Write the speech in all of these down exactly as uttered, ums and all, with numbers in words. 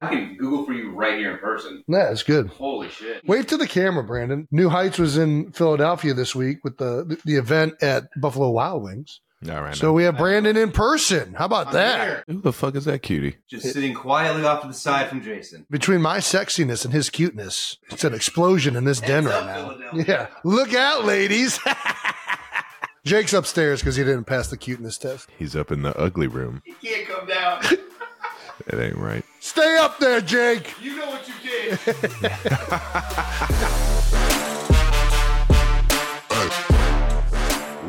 I can Google for you right here in person. Yeah, it's good. Holy shit. Wave to the camera, Brandon. New Heights was in Philadelphia this week with the the event at Buffalo Wild Wings. All right, so man. We have Brandon in person. How about I'm that? Here. Who the fuck is that cutie? Just it, sitting quietly off to the side from Jason. Between my sexiness and his cuteness, it's an explosion in this den right now. Yeah. Look out, ladies. Jake's upstairs because he didn't pass the cuteness test. He's up in the ugly room. He can't come down. It ain't right. Stay up there, Jake. You know what you did.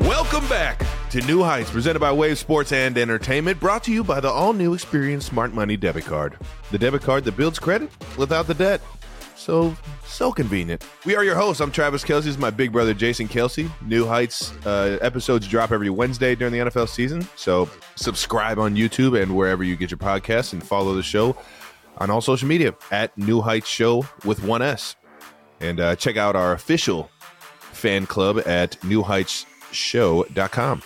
Welcome back to New Heights, presented by Wave Sports and Entertainment, brought to you by the all-new Experian Smart Money Debit Card. The debit card that builds credit without the debt. So, so convenient. We are your hosts. I'm Travis Kelce. This is my big brother, Jason Kelce. New Heights uh, episodes drop every Wednesday during the N F L season. So subscribe on YouTube and wherever you get your podcasts, and follow the show on all social media at New Heights Show with one S. And uh, check out our official fan club at new heights show dot com.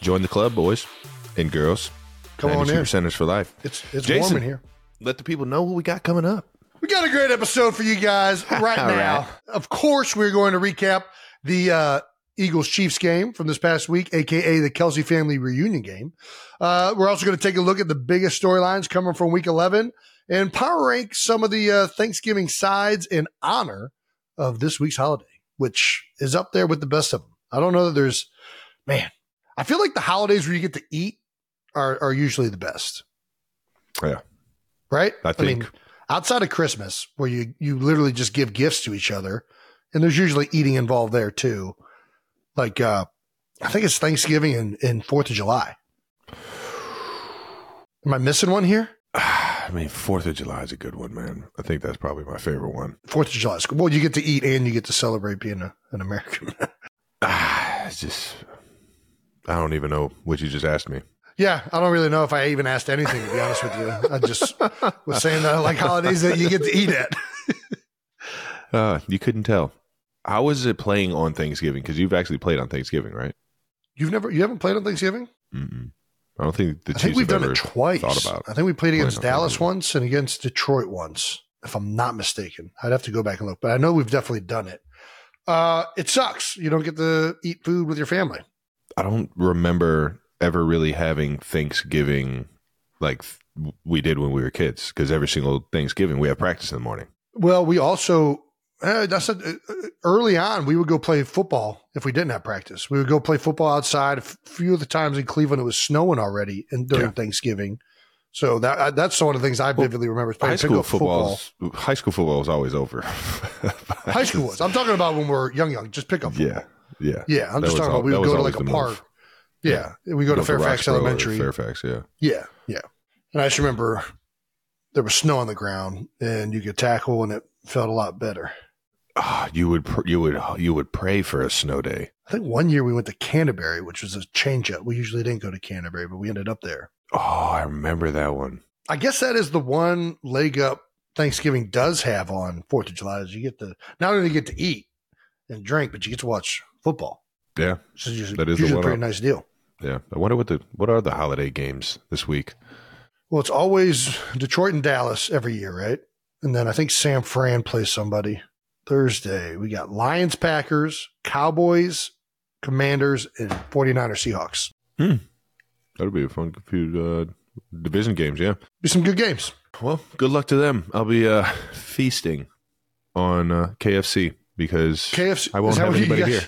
Join the club, boys and girls. Come on in. ninety-two percenters for life. It's, it's Jason, warm in here. Let the people know what we got coming up. We got a great episode for you guys right now. Right. Of course, we're going to recap the uh, Eagles-Chiefs game from this past week, a k a the Kelce Family Reunion Game. Uh, we're also going to take a look at the biggest storylines coming from Week eleven and power rank some of the uh, Thanksgiving sides in honor of this week's holiday, which is up there with the best of them. I don't know that there's – man, I feel like the holidays where you get to eat are, are usually the best. Yeah. Right? I think I mean, – outside of Christmas, where you, you literally just give gifts to each other, and there's usually eating involved there too. Like, uh, I think it's Thanksgiving and, and fourth of July. Am I missing one here? I mean, fourth of July is a good one, man. I think that's probably my favorite one. fourth of July is cool. Well, you get to eat and you get to celebrate being a, an American. It's just, I don't even know what you just asked me. Yeah, I don't really know if I even asked anything, to be honest with you. I just was saying that I like holidays that you get to eat at. uh, you couldn't tell. How is it playing on Thanksgiving? Because you've actually played on Thanksgiving, right? You've never, you haven't played on Thanksgiving? Mm-mm. I don't think the Chiefs I think we've done it twice. Thought about I think we played against Dallas once and against Detroit once, if I'm not mistaken. I'd have to go back and look, but I know we've definitely done it. Uh, it sucks. You don't get to eat food with your family. I don't remember ever really having Thanksgiving like th- we did when we were kids, because every single Thanksgiving we have practice in the morning. Well, we also uh, that's a, uh, early on we would go play football if we didn't have practice. We would go play football outside. A f- few of the times in Cleveland it was snowing already and during yeah. Thanksgiving, so that uh, that's one of the things I vividly well, remember. High school football. High school football was always over. High school was. I'm talking about when we were young, young, just pick up. Football. Yeah, yeah, yeah. I'm that just talking all, about we would go to like a park. Move. Yeah. yeah, we go, go to Fairfax to Elementary. Fairfax, yeah. Yeah, yeah. And I just remember there was snow on the ground and you could tackle and it felt a lot better. Oh, you would pr- you would you would pray for a snow day. I think one year we went to Canterbury, which was a change up. We usually didn't go to Canterbury, but we ended up there. Oh, I remember that one. I guess that is the one leg up Thanksgiving does have on fourth of July, is you get to not only get to eat and drink, but you get to watch football. Yeah. Which is usually, that is usually a pretty up. nice deal. Yeah, I wonder what the what are the holiday games this week? Well, it's always Detroit and Dallas every year, right? And then I think San Fran plays somebody Thursday. We got Lions, Packers, Cowboys, Commanders, and forty-niners, Seahawks. Hmm. That'll be a fun few uh, division games, yeah. Be some good games. Well, good luck to them. I'll be uh, feasting on uh, K F C because K F C, I won't have anybody here.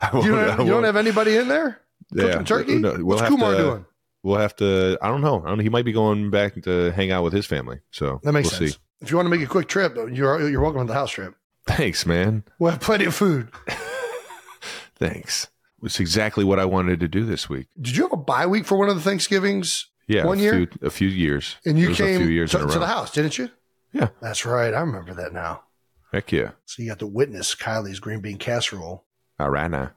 I won't, you don't have, I won't. You don't have anybody in there? Yeah. Turkey? No, we'll What's Kumar to, doing? We'll have to, I don't know. I don't know. He might be going back to hang out with his family. So that makes we'll sense. See. If you want to make a quick trip, you're you're welcome to the house trip. Thanks, man. We'll have plenty of food. Thanks. It's exactly what I wanted to do this week. Did you have a bye week for one of the Thanksgivings? Yeah. One a year? Few, a few years. And you came a few years to, to the house, didn't you? Yeah. That's right. I remember that now. Heck yeah. So you got to witness Kylie's green bean casserole. All right now.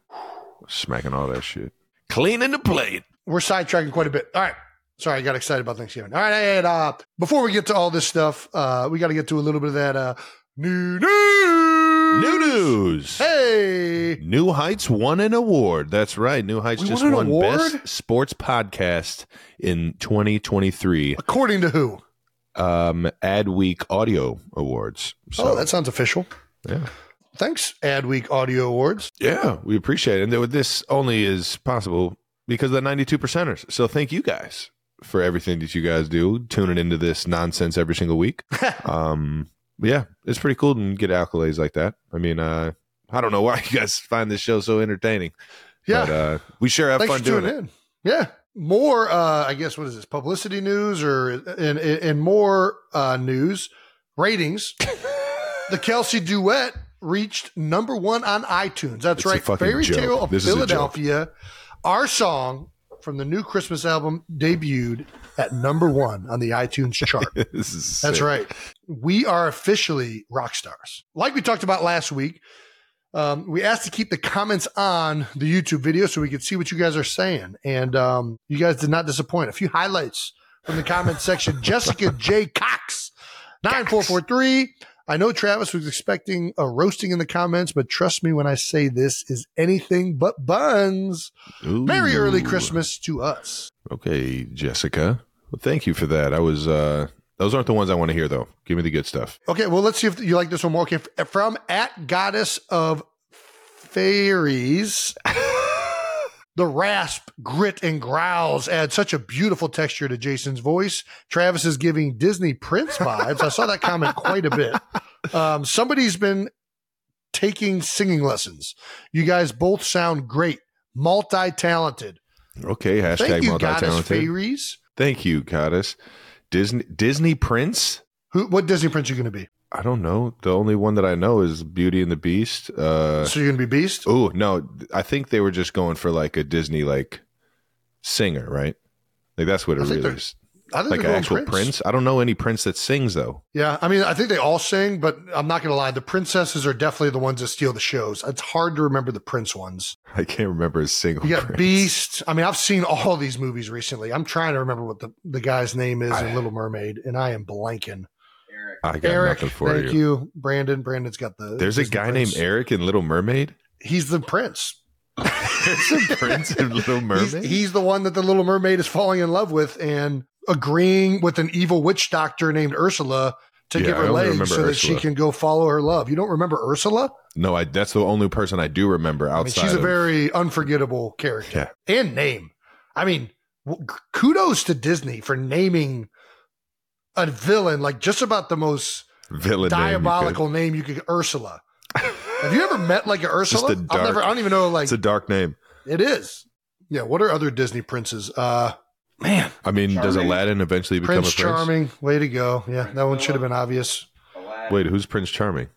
Smacking all that shit. Cleaning the plate. We're sidetracking quite a bit. All right. Sorry, I got excited about Thanksgiving. All right. And uh, before we get to all this stuff, uh, we got to get to a little bit of that uh, new news. New news. Hey. New Heights won an award. That's right. New Heights we just won, won Best Sports Podcast in twenty twenty-three. According to who? Um, Adweek Audio Awards. So, oh, that sounds official. Yeah. Thanks, Adweek Audio Awards. Yeah, we appreciate it. And this only is possible because of the ninety-two percenters. So thank you guys for everything that you guys do, tuning into this nonsense every single week. um, yeah, it's pretty cool to get accolades like that. I mean, uh, I don't know why you guys find this show so entertaining. Yeah. But, uh, we sure have Thanks fun doing it. In. Yeah. More, uh, I guess, what is this, publicity news or and, and more uh, news, ratings. The Kelce duet reached number one on iTunes. That's it's right. Fairy joke. Tale of this Philadelphia, our song from the new Christmas album, debuted at number one on the iTunes chart. This is That's sick. Right. We are officially rock stars. Like we talked about last week, um, we asked to keep the comments on the YouTube video so we could see what you guys are saying. And um, you guys did not disappoint. A few highlights from the comment section. Jessica J. Cox, nine four four three. I know Travis was expecting a roasting in the comments, but trust me when I say this is anything but buns. Ooh. Merry early Christmas to us. Okay, Jessica. Well, thank you for that. I was uh, those aren't the ones I want to hear, though. Give me the good stuff. Okay, well, let's see if you like this one more. Okay, from at Goddess of Fairies, the rasp, grit, and growls add such a beautiful texture to Jason's voice. Travis is giving Disney Prince vibes. I saw that comment quite a bit. Um, somebody's been taking singing lessons. You guys both sound great. Multi-talented. Okay, hashtag Thank you, multi-talented. Goddess Thank you, Goddess. Disney Disney Prince? Who? What Disney Prince are you going to be? I don't know. The only one that I know is Beauty and the Beast. Uh, so you're going to be Beast? Oh, no. I think they were just going for like a Disney like singer, right? Like that's what it really is. I think like an actual Prince. Prince. I don't know any Prince that sings though. Yeah. I mean, I think they all sing, but I'm not going to lie. The princesses are definitely the ones that steal the shows. It's hard to remember the Prince ones. I can't remember a single You got Prince. Beast. I mean, I've seen all these movies recently. I'm trying to remember what the, the guy's name is I, in Little Mermaid, and I am blanking. I got Eric, nothing for thank you. Thank you, Brandon. Brandon's got the. There's a guy prince. named Eric in Little Mermaid. He's the prince. There's the prince in Little Mermaid. He's, he's the one that the Little Mermaid is falling in love with and agreeing with an evil witch doctor named Ursula to yeah, give her legs so Ursula. that she can go follow her love. You don't remember Ursula? No, I. That's the only person I do remember outside. I mean, she's of... a very unforgettable character yeah. and name. I mean, kudos to Disney for naming a villain, like just about the most villain diabolical name you could, name you could Ursula. Have you ever met like an Ursula? Dark, I'll never, I don't even know. Like, it's a dark name. It is. Yeah. What are other Disney princes? Uh, man. I mean, Charming. Does Aladdin eventually become Prince a prince? Charming. Way to go. Yeah, Prince that one should have been obvious. Aladdin. Wait, who's Prince Charming?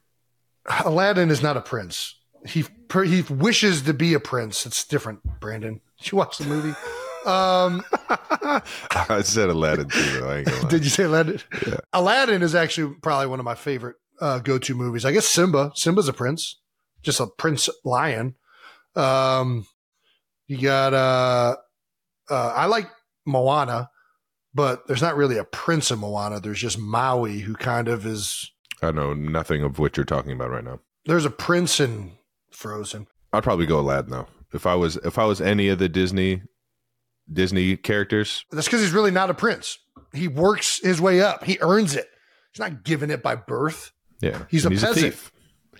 Aladdin is not a prince. He he wishes to be a prince. It's different. Brandon, did you watch the movie? Um, I said Aladdin too, though. I ain't gonna lie. Did you say Aladdin? Yeah. Aladdin is actually probably one of my favorite uh, go-to movies. I guess Simba. Simba's a prince, just a prince lion. Um, you got. Uh, uh, I like Moana, but there's not really a prince in Moana. There's just Maui, who kind of is. I know nothing of what you're talking about right now. There's a prince in Frozen. I'd probably go Aladdin though. If I was, if I was any of the Disney. Disney characters. That's because he's really not a prince. He works his way up. He earns it. He's not given it by birth. Yeah, he's and a he's peasant. A thief.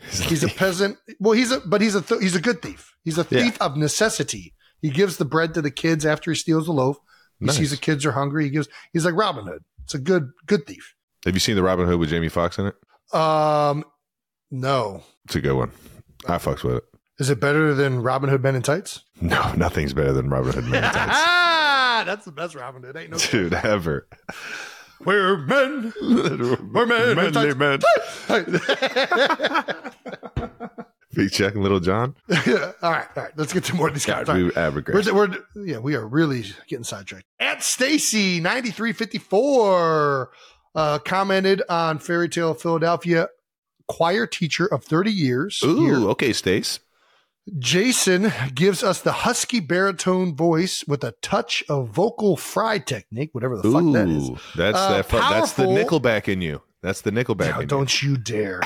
He's, a, he's thief. a peasant. Well, he's a but he's a th- he's a good thief. He's a thief yeah. of necessity. He gives the bread to the kids after he steals the loaf. He nice. sees the kids are hungry. He gives. He's like Robin Hood. It's a good good thief. Have you seen the Robin Hood with Jamie Foxx in it? Um, no. It's a good one. I fucks with it. Is it better than Robin Hood Men in Tights? No, nothing's better than Robin Hood Men in Tights. That's the best Robin Hood. Ain't no dude problem. Ever. We're men. We're men. Manly men. Big Chuck and Little John. Yeah. All right. All right. Let's get to more of these guys. We we're, we're, yeah, we are really getting sidetracked. At Stacy ninety-three fifty-four. uh, commented on Fairy Tale Philadelphia, choir teacher of thirty years. Ooh, here. Okay, Stace. Jason gives us the husky baritone voice with a touch of vocal fry technique, whatever the fuck Ooh, that is. That's uh, that. Fu- that's the Nickelback in you. That's the Nickelback no, in don't you. Don't you dare.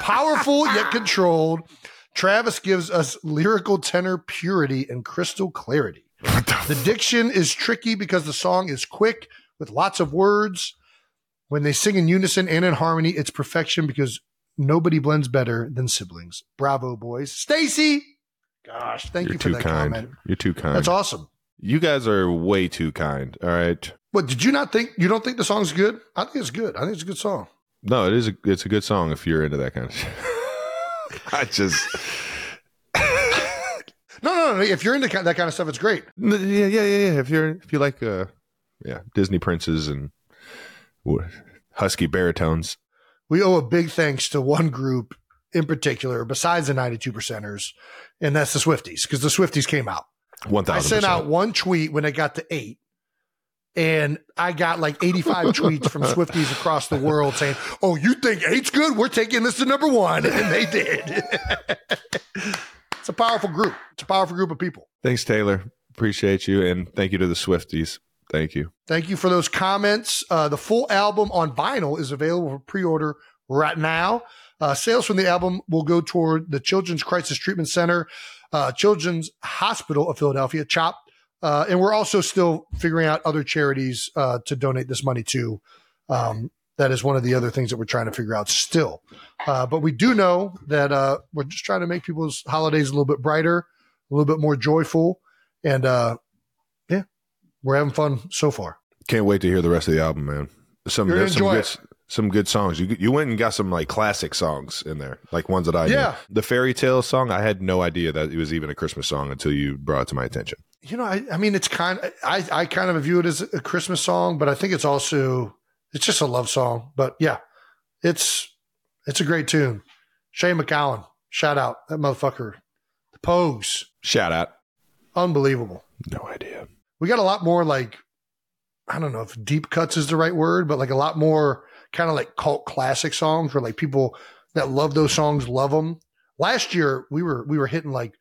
Powerful yet controlled. Travis gives us lyrical tenor purity and crystal clarity. The diction is tricky because the song is quick with lots of words. When they sing in unison and in harmony, it's perfection because nobody blends better than siblings. Bravo, boys. Stacy, gosh, thank You're you for that kind. comment. You're too kind. That's awesome. You guys are way too kind. All right. What did you not think? You don't think the song's good? I think it's good. I think it's a good song. No, it is. A, it's a good song if you're into that kind of shit. I just. No, no, no. If you're into that kind of stuff, it's great. Yeah, yeah, yeah. yeah. If you're, if you like, uh, yeah, Disney princes and husky baritones. We owe a big thanks to one group in particular, besides the ninety-two percenters, and that's the Swifties, because the Swifties came out. one thousand percent. I sent out one tweet when it got to eight, and I got like eighty-five tweets from Swifties across the world saying, oh, you think eight's good? We're taking this to number one. And they did. It's a powerful group. It's a powerful group of people. Thanks, Taylor. Appreciate you, and thank you to the Swifties. Thank you. Thank you for those comments. Uh, the full album on vinyl is available for pre-order right now. Uh, sales from the album will go toward the Children's Crisis Treatment Center, uh, Children's Hospital of Philadelphia, CHOP. Uh, and we're also still figuring out other charities uh, to donate this money to. Um, that is one of the other things that we're trying to figure out still. Uh, but we do know that uh, we're just trying to make people's holidays a little bit brighter, a little bit more joyful, and uh, we're having fun so far. Can't wait to hear the rest of the album, man. Some, You're some good, it. some good songs. You you went and got some like classic songs in there, like ones that I yeah. knew. The Fairy Tale song, I had no idea that it was even a Christmas song until you brought it to my attention. You know, I, I mean, it's kind. Of, I I kind of view it as a Christmas song, but I think it's also it's just a love song. But yeah, it's it's a great tune. Shane McGowan, shout out that motherfucker. The Pogues, shout out. Unbelievable. No idea. We got a lot more like, I don't know if deep cuts is the right word, but like a lot more kind of like cult classic songs where like people that love those songs love them. Last year we were we were hitting like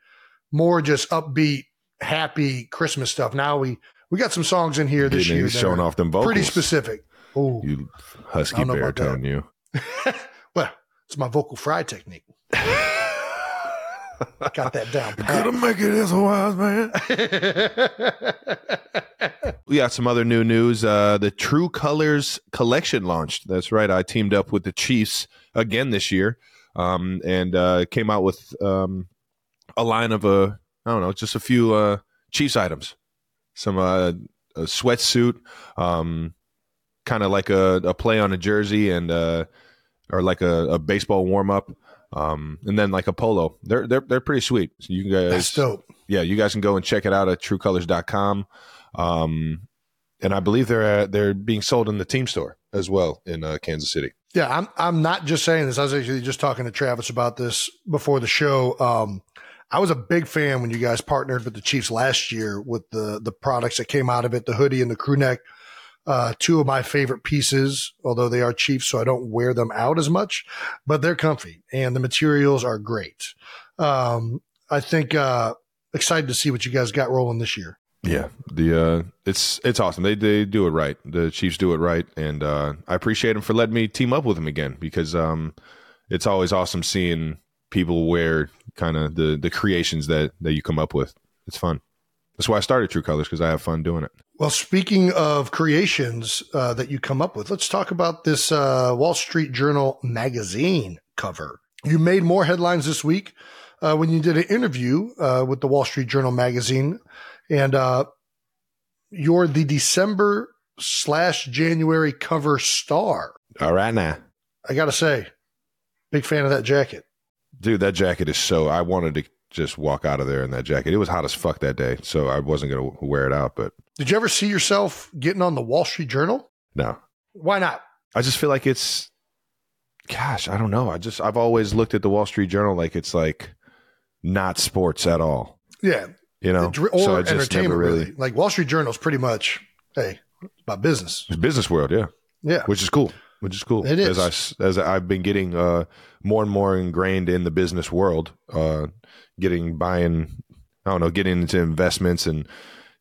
more just upbeat, happy Christmas stuff. Now we we got some songs in here this year. Showing off them vocals. Pretty specific. Oh, you husky baritone, you. Well, it's my vocal fry technique. Got that down. Gotta make it as a wise man. We got some other new news. Uh, the TruKolors collection launched. That's right. I teamed up with the Chiefs again this year, um, and uh, came out with um, a line of a I don't know, just a few uh, Chiefs items. Some uh, a sweatsuit, um, kind of like a, a play on a jersey, and uh, or like a, a baseball warm up. Um, and then like a polo, they're, they're, they're pretty sweet. So you guys, That's dope. yeah, you guys can go and check it out at Tru Kolors dot com. Um, and I believe they're, uh, they're being sold in the team store as well in uh, Kansas City. Yeah. I'm, I'm not just saying this. I was actually just talking to Travis about this before the show. Um, I was a big fan when you guys partnered with the Chiefs last year with the, the products that came out of it, the hoodie and the crew neck. Uh, two of my favorite pieces, although they are cheap, so I don't wear them out as much, but they're comfy and the materials are great. Um, I think, uh, excited to see what you guys got rolling this year. Yeah. The, uh, it's, it's awesome. They, they do it right. The Chiefs do it right. And, uh, I appreciate them for letting me team up with them again, because, um, it's always awesome seeing people wear kind of the, the creations that, that you come up with. It's fun. That's why I started TruKolors, because I have fun doing it. Well, speaking of creations uh, that you come up with, let's talk about this uh, Wall Street Journal magazine cover. You made more headlines this week uh, when you did an interview uh, with the Wall Street Journal magazine, and uh, you're the December slash January cover star. All right, now. I got to say, big fan of that jacket. Dude, that jacket is so – I wanted to – just walk out of there in that jacket. It was hot as fuck that day, so I wasn't going to wear it out. But did you ever see yourself getting on the Wall Street Journal? No. Why not? I just feel like it's, gosh, I don't know. I just, I've always looked at the Wall Street Journal like it's like not sports at all. Yeah. You know, or so I just entertainment never really. really. Like Wall Street Journal is pretty much, hey, it's about business. It's business world, yeah. Yeah, which is cool. Which is cool. It is. As I as I've been getting uh, more and more ingrained in the business world, uh, getting buying, I don't know, getting into investments and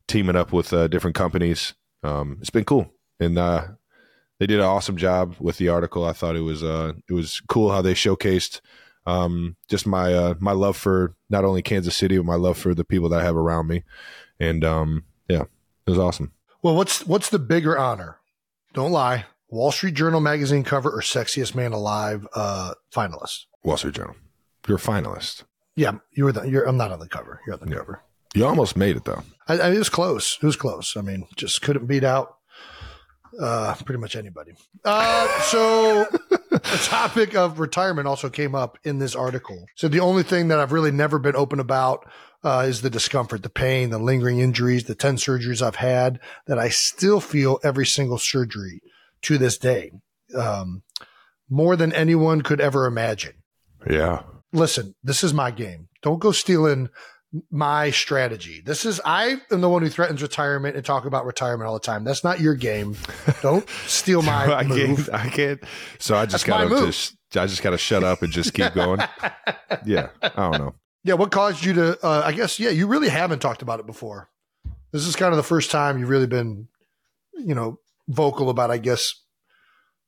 teaming up with uh, different companies. Um, it's been cool, and uh, they did an awesome job with the article. I thought it was uh, it was cool how they showcased um, just my uh, my love for not only Kansas City, but my love for the people that I have around me, and um, yeah, it was awesome. Well, what's what's the bigger honor? Don't lie. Wall Street Journal magazine cover or Sexiest Man Alive uh, finalist? Wall Street Journal. You're a finalist. Yeah, you were. The, you're, I'm not on the cover. You're on the yeah. cover. You almost made it though. I, I, it was close. It was close. I mean, just couldn't beat out uh, pretty much anybody. Uh, so the topic of retirement also came up in this article. So the only thing that I've really never been open about uh, is the discomfort, the pain, the lingering injuries, the ten surgeries I've had that I still feel every single surgery to this day, um, more than anyone could ever imagine. Yeah. Listen, this is my game. Don't go stealing my strategy. This is, I am the one who threatens retirement and talk about retirement all the time. That's not your game. Don't steal my I move. Can't, I can't. So I just got to just, I just got to shut up and just keep going. Yeah. I don't know. Yeah. What caused you to, uh, I guess, yeah, you really haven't talked about it before. This is kind of the first time you've really been, you know, vocal about, I guess,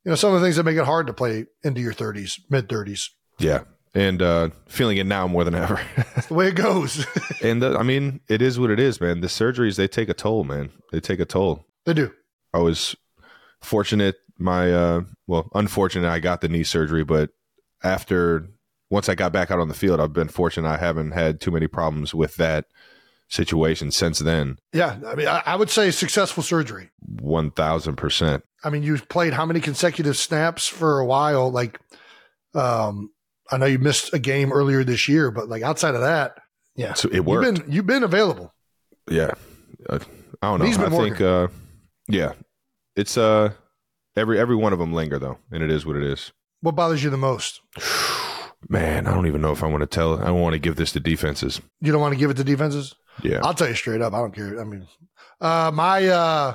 you know, some of the things that make it hard to play into your thirties, mid thirties. Yeah. And uh, feeling it now more than ever. That's the way it goes. And the, I mean, it is what it is, man. The surgeries, they take a toll, man. They take a toll. They do. I was fortunate. My, uh, well, unfortunate, I got the knee surgery. But after, once I got back out on the field, I've been fortunate. I haven't had too many problems with that situation since then. Yeah. I mean, I, I would say successful surgery. one thousand percent. I mean, you played how many consecutive snaps for a while? Like, um, I know you missed a game earlier this year, but like outside of that, yeah, so it worked. You've been, you've been available. Yeah, I, I don't know. He's been I working. think, uh, yeah, it's uh, every every one of them linger though, and it is what it is. What bothers you the most? Man, I don't even know if I want to tell. I don't want to give this to defenses. You don't want to give it to defenses? Yeah, I'll tell you straight up. I don't care. I mean, uh, my uh,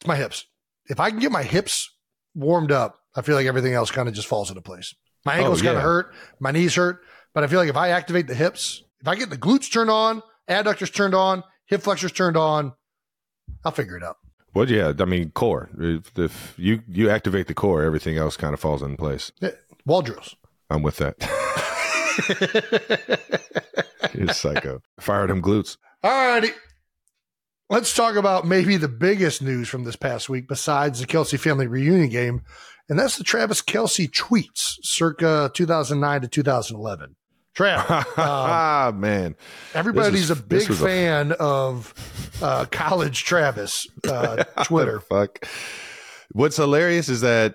it's my hips. If I can get my hips warmed up, I feel like everything else kind of just falls into place. My ankles oh, yeah. kind of hurt. My knees hurt. But I feel like if I activate the hips, if I get the glutes turned on, adductors turned on, hip flexors turned on, I'll figure it out. Well, yeah. I mean, core. If, if you, you activate the core, everything else kind of falls in place. Yeah. Wall drills. I'm with that. It's psycho. Fire them glutes. All righty. Let's talk about maybe the biggest news from this past week besides the Kelce Family Reunion Game. And that's the Travis Kelce tweets circa two thousand nine to two thousand eleven. Trav. Ah, um, man. Everybody's is, a big fan a... of uh, college Travis uh, Twitter. Fuck. What's hilarious is that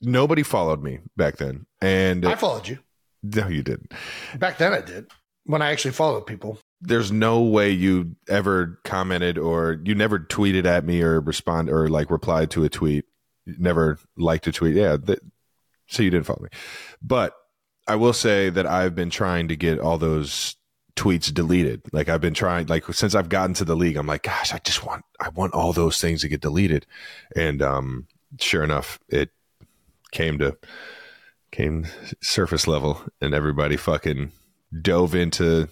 nobody followed me back then. And I followed you. No, you didn't. Back then I did, when I actually followed people. There's no way you ever commented or you never tweeted at me or respond or like replied to a tweet. Never liked a tweet. Yeah. Th- so you didn't follow me. But I will say that I've been trying to get all those tweets deleted. Like I've been trying, like since I've gotten to the league, I'm like, gosh, I just want, I want all those things to get deleted. And um, sure enough, it came to, came surface level and everybody fucking dove into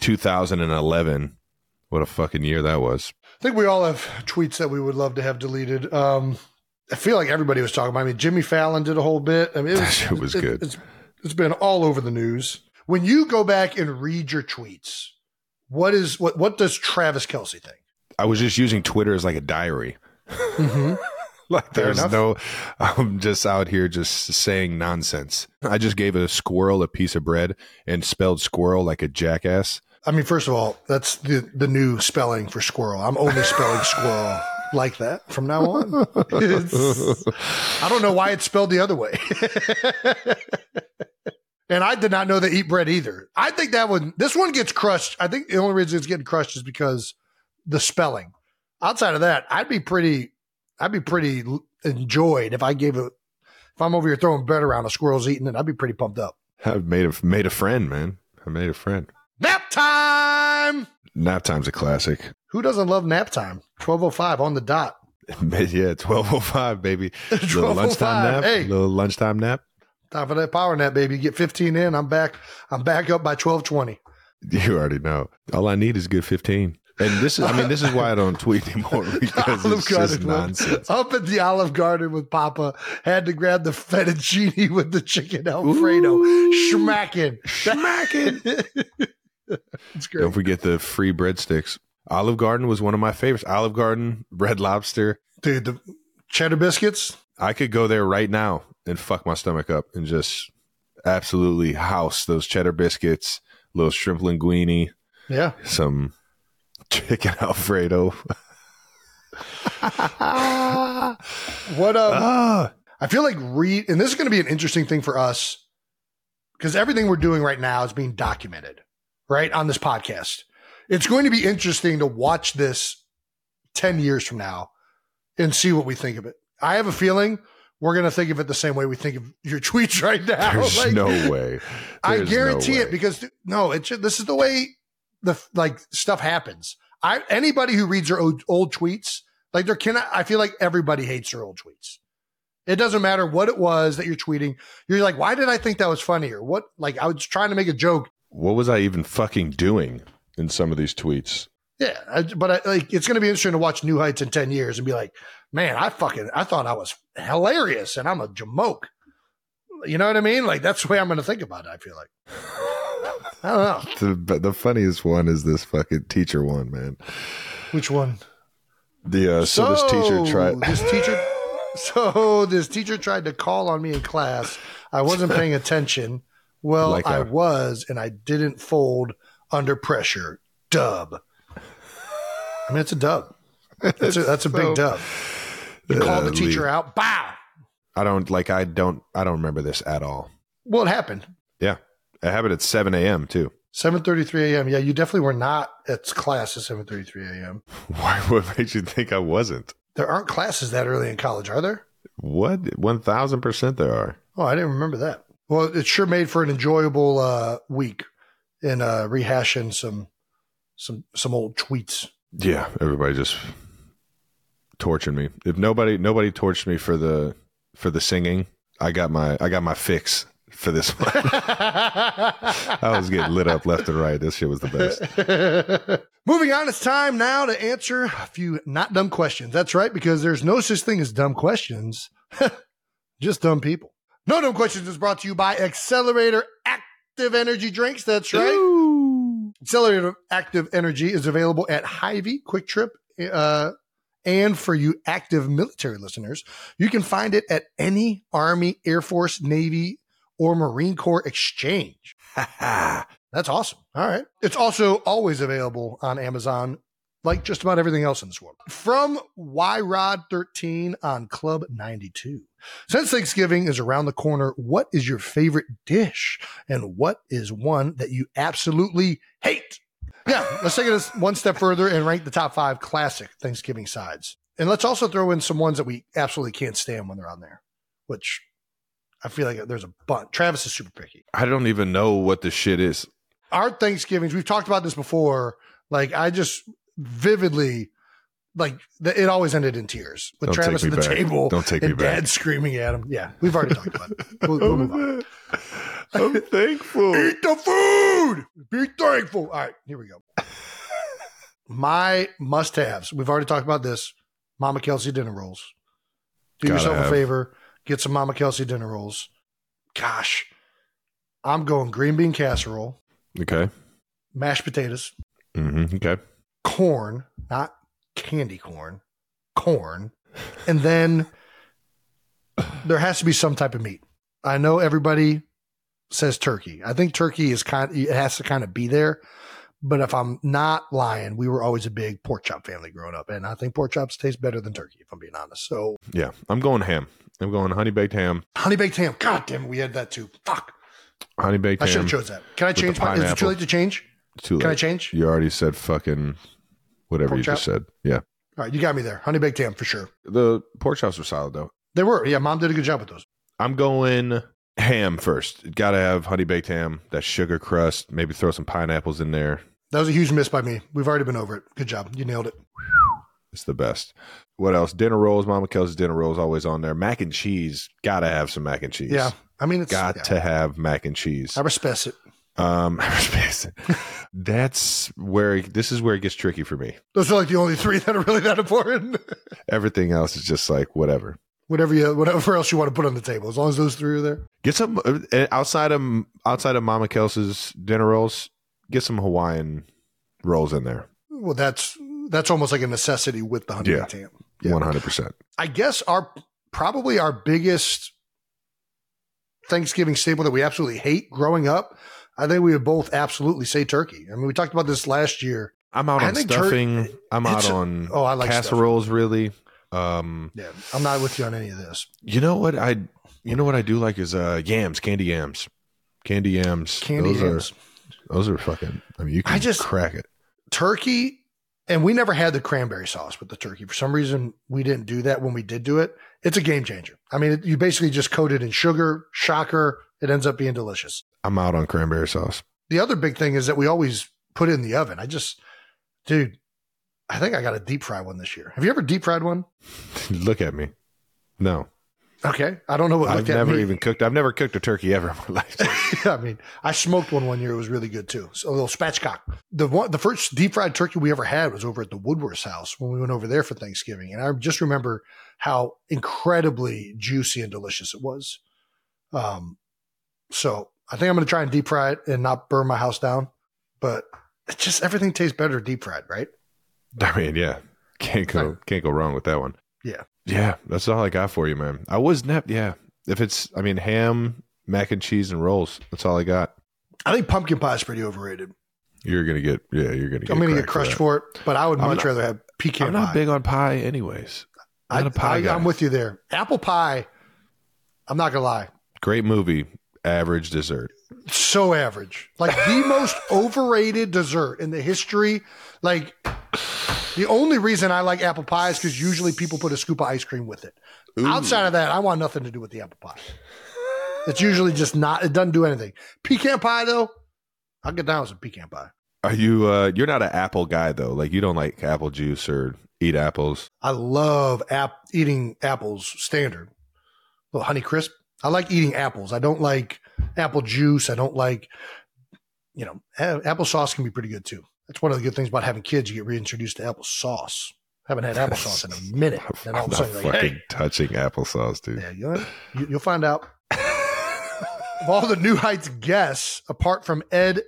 two thousand eleven. What a fucking year that was. I think we all have tweets that we would love to have deleted. Um, I feel like everybody was talking about it. I mean, Jimmy Fallon did a whole bit. I mean, it was, it was it, good. It's, it's been all over the news. When you go back and read your tweets, what is what? What does Travis Kelce think? I was just using Twitter as like a diary. Mm-hmm. Like there's no, I'm just out here just saying nonsense. I just gave a squirrel a piece of bread and spelled squirrel like a jackass. I mean, first of all, that's the the new spelling for squirrel. I'm only spelling squirrel like that from now on. It's, I don't know why it's spelled the other way. And I did not know they eat bread either. I think that one, this one gets crushed. I think the only reason it's getting crushed is because the spelling. Outside of that, I'd be pretty, I'd be pretty enjoyed if I gave a, if I'm over here throwing bread around, a squirrel's eating it, I'd be pretty pumped up. I've made a, made a friend, man. I made a friend. Nap time. Nap time's a classic. Who doesn't love nap time? twelve oh five on the dot. Yeah, twelve oh five, baby. twelve oh five. Little lunchtime nap. Hey. Little lunchtime nap. Time for that power nap, baby. Get fifteen in. I'm back. I'm back up by twelve twenty. You already know. All I need is good fifteen. And this is, I mean, this is why I don't tweet anymore, because it's just nonsense. Up at the Olive Garden with Papa, had to grab the fettuccine with the chicken Alfredo. Ooh. Schmacking. Schmacking. It's great. Don't forget the free breadsticks. Olive Garden was one of my favorites. Olive Garden, Red Lobster. Dude, the cheddar biscuits. I could go there right now and fuck my stomach up and just absolutely house those cheddar biscuits, little shrimp linguine. Yeah. Some... chicken Alfredo. What um, ah. I feel like read, and this is going to be an interesting thing for us, because everything we're doing right now is being documented, right, on this podcast. It's going to be interesting to watch this ten years from now and see what we think of it. I have a feeling we're going to think of it the same way we think of your tweets right now. There's like, no way. There's I guarantee no way. it because, no, it's this is the way... the like stuff happens. I anybody who reads their old, old tweets, like there cannot. I feel like everybody hates their old tweets. It doesn't matter what it was that you're tweeting. You're like, why did I think that was funny? Or what? Like I was trying to make a joke. What was I even fucking doing in some of these tweets? Yeah, I, but I, like it's going to be interesting to watch New Heights in ten years and be like, man, I fucking I thought I was hilarious and I'm a jamoke. You know what I mean? Like that's the way I'm going to think about it. I feel like. I don't know. The, the funniest one is this fucking teacher one, man. Which one? The uh, so, so this teacher tried. This teacher. So this teacher tried to call on me in class. I wasn't paying attention. Well, like I a, was, and I didn't fold under pressure. Dub. I mean, it's a dub. That's a, that's so, a big dub. You uh, called the teacher leave. out. Bow. I don't like. I don't. I don't remember this at all. Well, it happened. Yeah. It happened at seven a.m. too. seven thirty-three a.m. Yeah, you definitely were not at class at seven thirty-three a.m. Why? What made you think I wasn't? There aren't classes that early in college, are there? What? one thousand percent there are. Oh, I didn't remember that. Well, it sure made for an enjoyable uh, week in uh, rehashing some, some, some old tweets. Yeah, everybody just tortured me. If nobody nobody tortured me for the for the singing, I got my I got my fix. For this one, I was getting lit up left and right. This shit was the best. Moving on, it's time now to answer a few not dumb questions. That's right, because there's no such thing as dumb questions, just dumb people. No Dumb Questions is brought to you by Accelerator Active Energy Drinks. That's right. Ooh. Accelerator Active Energy is available at Hy-Vee, Quick Trip, uh, and for you active military listeners, you can find it at any Army, Air Force, Navy, or Marine Corps exchange. That's awesome. All right. It's also always available on Amazon, like just about everything else in this world. From Y Rod thirteen on Club ninety-two. Since Thanksgiving is around the corner, what is your favorite dish? And what is one that you absolutely hate? Yeah, let's take it one step further and rank the top five classic Thanksgiving sides. And let's also throw in some ones that we absolutely can't stand when they're on there, which... I feel like there's a bunch. Travis is super picky. I don't even know what the shit is. Our Thanksgivings, we've talked about this before. Like, I just vividly, like, th- it always ended in tears. With don't Travis at the back. table don't take and me dad back. screaming at him. Yeah, we've already talked about it. We'll, we'll move on. I'm thankful. Eat the food. Be thankful. All right, here we go. My must-haves. We've already talked about this. Mama Kelce dinner rolls. Do Gotta yourself have. a favor. Get some Mama Kelce dinner rolls. Gosh, I'm going green bean casserole. Okay. Mashed potatoes. Mm-hmm. Okay. Corn, not candy corn, corn. And then there has to be some type of meat. I know everybody says turkey. I think turkey is kind of, it has to kind of be there. But if I'm not lying, we were always a big pork chop family growing up. And I think pork chops taste better than turkey, if I'm being honest. So yeah, I'm going ham. I'm going honey baked ham. Honey baked ham. God damn it, we had that too. Fuck. Honey baked ham. I should have chose that. Can I change my is it too late to change? It's too late. Can I change? You already said fucking whatever pork you chop? just said. Yeah. All right, you got me there. Honey baked ham for sure. The pork chops were solid though. They were. Yeah, mom did a good job with those. I'm going ham first. Gotta have honey baked ham, that sugar crust, maybe throw some pineapples in there. That was a huge miss by me. We've already been over it. Good job. You nailed it. It's the best. What else? Dinner rolls. Mama Kelce's dinner rolls always on there. Mac and cheese. Got to have some mac and cheese. Yeah. I mean, it's got yeah. to have mac and cheese. I respect it. Um, I respect it. That's where, this is where it gets tricky for me. Those are like the only three that are really that important. Everything else is just like whatever. Whatever you, whatever else you want to put on the table, as long as those three are there. Get some outside of outside of Mama Kelce's dinner rolls. Get some Hawaiian rolls in there. Well, that's that's almost like a necessity with the hunting yeah, camp. Yeah, one hundred percent. I guess our probably our biggest Thanksgiving staple that we absolutely hate growing up. I think we would both absolutely say turkey. I mean, we talked about this last year. I'm out on stuffing. Tur- I'm out on oh, I like casseroles. Stuffing. Really. Um, yeah, I'm not with you on any of this. You know what I, you know what I do like is uh, yams, candy yams, candy yams, candy those yams. Are, those are fucking. I mean, you can I just, crack it. Turkey, and we never had the cranberry sauce with the turkey. For some reason, we didn't do that when we did do it. It's a game changer. I mean, it, you basically just coat it in sugar. Shocker! It ends up being delicious. I'm out on cranberry sauce. The other big thing is that we always put it in the oven. I just, dude. I think I got a deep fry one this year. Have you ever deep fried one? Look at me. No. Okay. I don't know what I've never even cooked. I've never cooked a turkey ever in my life. I mean, I smoked one one year. It was really good too. So a little spatchcock. The one, the first deep fried turkey we ever had was over at the Woodworth's house when we went over there for Thanksgiving. And I just remember how incredibly juicy and delicious it was. Um, so I think I'm going to try and deep fry it and not burn my house down, but it's just, everything tastes better deep fried, right? I mean, yeah, can't go can't go wrong with that one. Yeah, yeah, that's all I got for you, man. I was not, yeah. If it's, I mean, ham, mac and cheese, and rolls. That's all I got. I think pumpkin pie is pretty overrated. You're gonna get, yeah, you're gonna. Get I'm gonna get crushed for, for it, but I would I'm much not, rather have pecan. I'm not pie. Big on pie, anyways. I'm I, a pie I, guy. I'm with you there. Apple pie. I'm not gonna lie. Great movie. Average dessert. So average. Like the most overrated dessert in the history. Like. The only reason I like apple pie is because usually people put a scoop of ice cream with it. Ooh. Outside of that, I want nothing to do with the apple pie. It's usually just not, it doesn't do anything. Pecan pie, though, I'll get down with some pecan pie. Are you, uh, you're not an apple guy, though. Like, you don't like apple juice or eat apples. I love ap- eating apples standard. A little Honey Crisp. I like eating apples. I don't like apple juice. I don't like, you know, a- applesauce can be pretty good, too. That's one of the good things about having kids. You get reintroduced to applesauce. Haven't had applesauce in a minute. And all I'm not fucking like, hey. touching applesauce, dude. Yeah, you'll, you'll find out. Of all the New Heights guests, apart from Ed,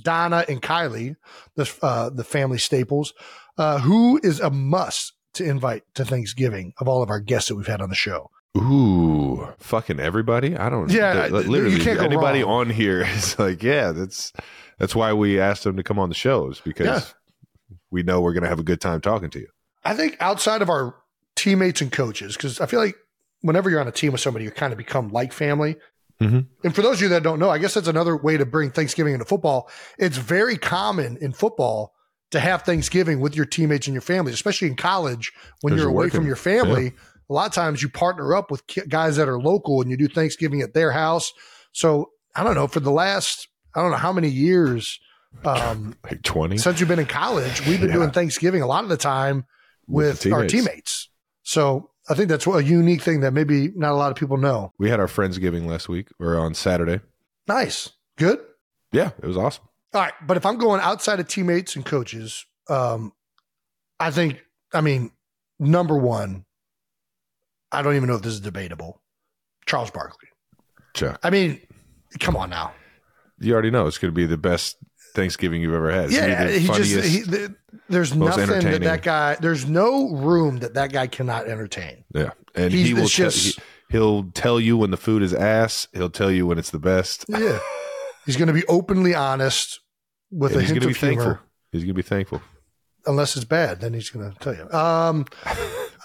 Donna, and Kylie, the uh, the family staples, uh, who is a must to invite to Thanksgiving of all of our guests that we've had on the show? Ooh, fucking everybody. I don't. Yeah, literally you can't go anybody wrong. On here is like, yeah, that's. That's why we asked them to come on the shows, because yeah. we know we're going to have a good time talking to you. I think outside of our teammates and coaches, because I feel like whenever you're on a team with somebody, you kind of become like family. Mm-hmm. And for those of you that don't know, I guess that's another way to bring Thanksgiving into football. It's very common in football to have Thanksgiving with your teammates and your family, especially in college when you're away working. From your family. Yeah. A lot of times you partner up with guys that are local and you do Thanksgiving at their house. So I don't know, for the last... I don't know how many years, um, like twenty since you've been in college, we've been yeah. doing Thanksgiving a lot of the time with, with the teammates. our teammates. So I think that's a unique thing that maybe not a lot of people know. We had our Friendsgiving last week or on Saturday. Nice. Good. Yeah, it was awesome. All right. But if I'm going outside of teammates and coaches, um, I think, I mean, number one, I don't even know if this is debatable. Charles Barkley. Sure. I mean, come on now. You already know it's going to be the best Thanksgiving you've ever had. It's yeah, the he funniest, just he, the, there's nothing that that guy. There's no room that that guy cannot entertain. Yeah, and He's he will. Just, te- he, he'll tell you when the food is ass. He'll tell you when it's the best. Yeah, he's going to be openly honest with and a hint of humor. Thankful. He's going to be thankful. Unless it's bad, then he's going to tell you. Um,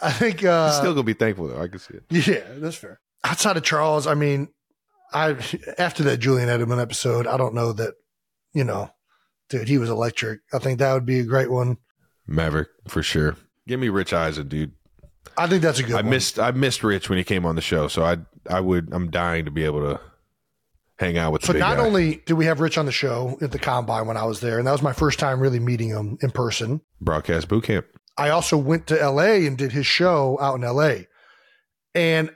I think uh, he's still going to be thankful though. I can see it. Yeah, that's fair. Outside of Charles, I mean. I after that Julian Edelman episode, I don't know that, you know, dude, he was electric. I think that would be a great one. Maverick for sure. Give me Rich Eisen, dude. I think that's a good. I one. missed I missed Rich when he came on the show, so I I would I'm dying to be able to hang out with. So not guy. Only did we have Rich on the show at the combine when I was there, and that was my first time really meeting him in person. Broadcast boot camp. I also went to L A and did his show out in L A, and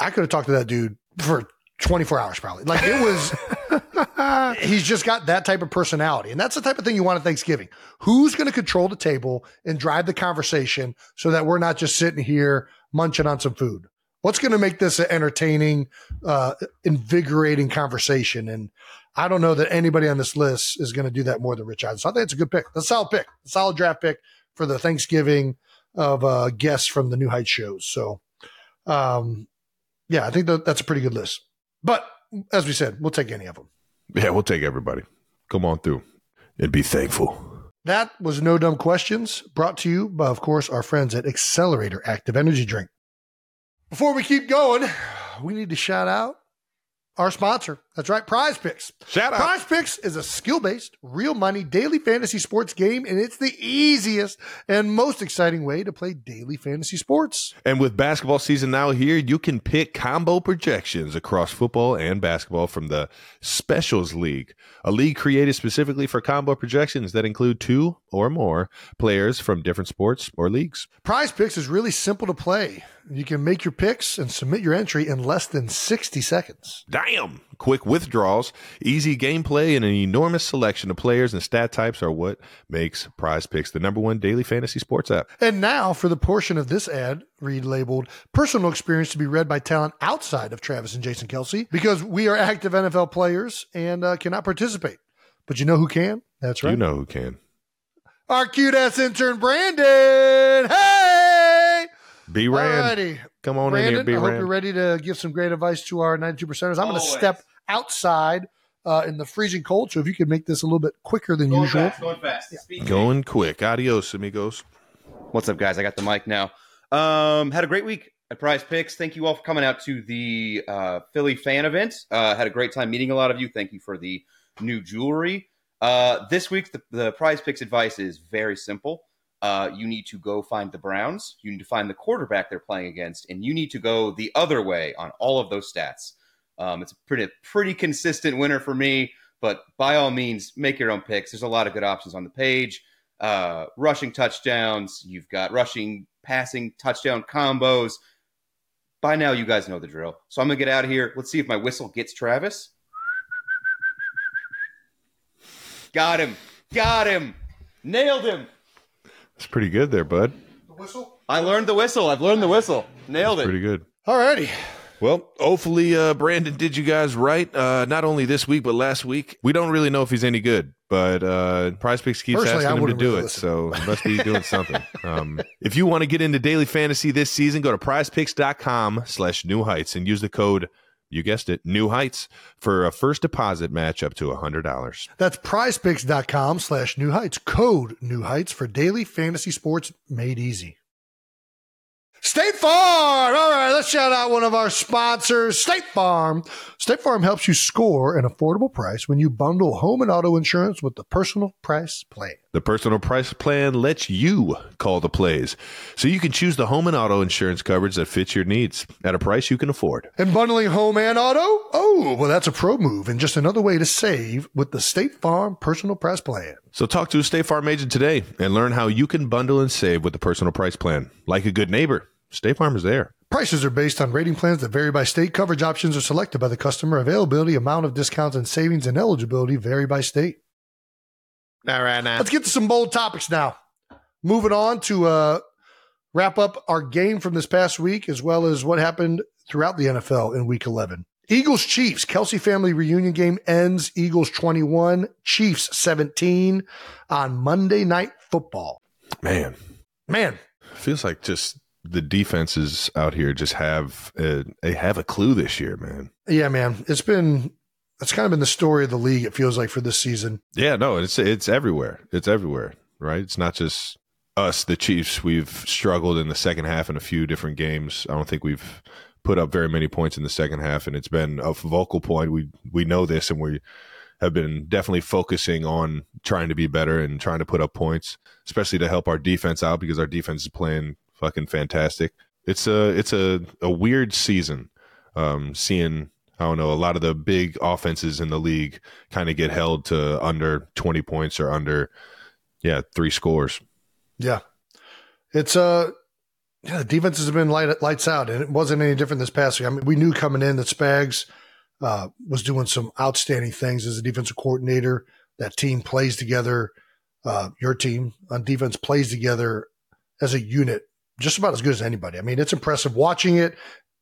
I could have talked to that dude for twenty-four hours probably. Like it was, he's just got that type of personality. And that's the type of thing you want at Thanksgiving. Who's going to control the table and drive the conversation so that we're not just sitting here munching on some food? What's going to make this an entertaining, uh, invigorating conversation? And I don't know that anybody on this list is going to do that more than Rich Eisen. So I think it's a good pick. That's a solid pick, a solid draft pick for the Thanksgiving of uh, guests from the New Heights shows. So, um, yeah, I think that, that's a pretty good list. But as we said, we'll take any of them. Yeah, we'll take everybody. Come on through and be thankful. That was No Dumb Questions, brought to you by, of course, our friends at Accelerator Active Energy Drink. Before we keep going, we need to shout out our sponsor. That's right, Prize Picks. Shout out. Prize Picks is a skill-based, real-money, daily fantasy sports game, and it's the easiest and most exciting way to play daily fantasy sports. And with basketball season now here, you can pick combo projections across football and basketball from the Specials League, a league created specifically for combo projections that include two or more players from different sports or leagues. Prize Picks is really simple to play. You can make your picks and submit your entry in less than sixty seconds. Damn! Quick withdrawals, easy gameplay, and an enormous selection of players and stat types are what makes Prize Picks the number one daily fantasy sports app. And now for the portion of this ad read labeled Personal Experience to be read by talent outside of Travis and Jason Kelce, because we are active N F L players and uh, cannot participate. But you know who can? That's right. You know who can. Our cute-ass intern, Brandon! Hey! B-Rand. Alrighty. Come on Brandon, in here, B-Rand. I hope you're ready to give some great advice to our ninety-two percenters. I'm going to step outside uh, in the freezing cold, so if you could make this a little bit quicker than going usual. Fast, going fast. Yeah. Going quick. Adios, amigos. What's up, guys? I got the mic now. Um, had a great week at Prize Picks. Thank you all for coming out to the uh, Philly fan event. Uh, had a great time meeting a lot of you. Thank you for the new jewelry. Uh, this week, the, the Prize Picks advice is very simple. Uh, you need to go find the Browns. You need to find the quarterback they're playing against, and you need to go the other way on all of those stats. Um, it's a pretty pretty consistent winner for me, but by all means, make your own picks. There's a lot of good options on the page. Uh, rushing touchdowns. You've got rushing, passing, touchdown combos. By now, you guys know the drill. So I'm going to get out of here. Let's see if my whistle gets Travis. Got him. Got him. Nailed him. It's pretty good there, bud. The whistle? I learned the whistle. I've learned the whistle. Nailed it. Pretty good. All righty. Well, hopefully, uh, Brandon did you guys right. Uh, not only this week, but last week. We don't really know if he's any good, but uh, Prize Picks keeps Personally, asking him to do really it, listened. So he must be doing something. Um, if you want to get into daily fantasy this season, go to prizepicks.com slash new heights and use the code, you guessed it, New Heights for a first deposit match up to one hundred dollars. That's prizepicks.com slash New Heights. Code New Heights for daily fantasy sports made easy. State Farm! All right, let's shout out one of our sponsors, State Farm. State Farm helps you score an affordable price when you bundle home and auto insurance with the Personal Price Plan. The Personal Price Plan lets you call the plays, so you can choose the home and auto insurance coverage that fits your needs at a price you can afford. And bundling home and auto? Oh, well, that's a pro move and just another way to save with the State Farm Personal Price Plan. So talk to a State Farm agent today and learn how you can bundle and save with the Personal Price Plan. Like a good neighbor, State Farm is there. Prices are based on rating plans that vary by state. Coverage options are selected by the customer. Availability, amount of discounts and savings, and eligibility vary by state. All right, now. Let's get to some bold topics now. Moving on to uh, wrap up our game from this past week, as well as what happened throughout the N F L in Week eleven. Eagles-Chiefs, Kelce Family Reunion Game ends Eagles twenty-one, Chiefs seventeen on Monday Night Football. Man. Man. Feels like just the defenses out here just have a, they have a clue this year, man. Yeah, man. It's been... That's kind of been the story of the league, it feels like, for this season. Yeah, no, it's it's everywhere. It's everywhere, right? It's not just us, the Chiefs. We've struggled in the second half in a few different games. I don't think we've put up very many points in the second half, and it's been a vocal point. We we know this, and we have been definitely focusing on trying to be better and trying to put up points, especially to help our defense out because our defense is playing fucking fantastic. It's a, it's a, a weird season, um, seeing – I don't know, a lot of the big offenses in the league kind of get held to under twenty points or under, yeah, three scores. Yeah. it's uh, yeah, the defenses have been light, lights out, and it wasn't any different this past year. I mean, we knew coming in that Spags uh, was doing some outstanding things as a defensive coordinator. That team plays together. Uh, your team on defense plays together as a unit just about as good as anybody. I mean, it's impressive watching it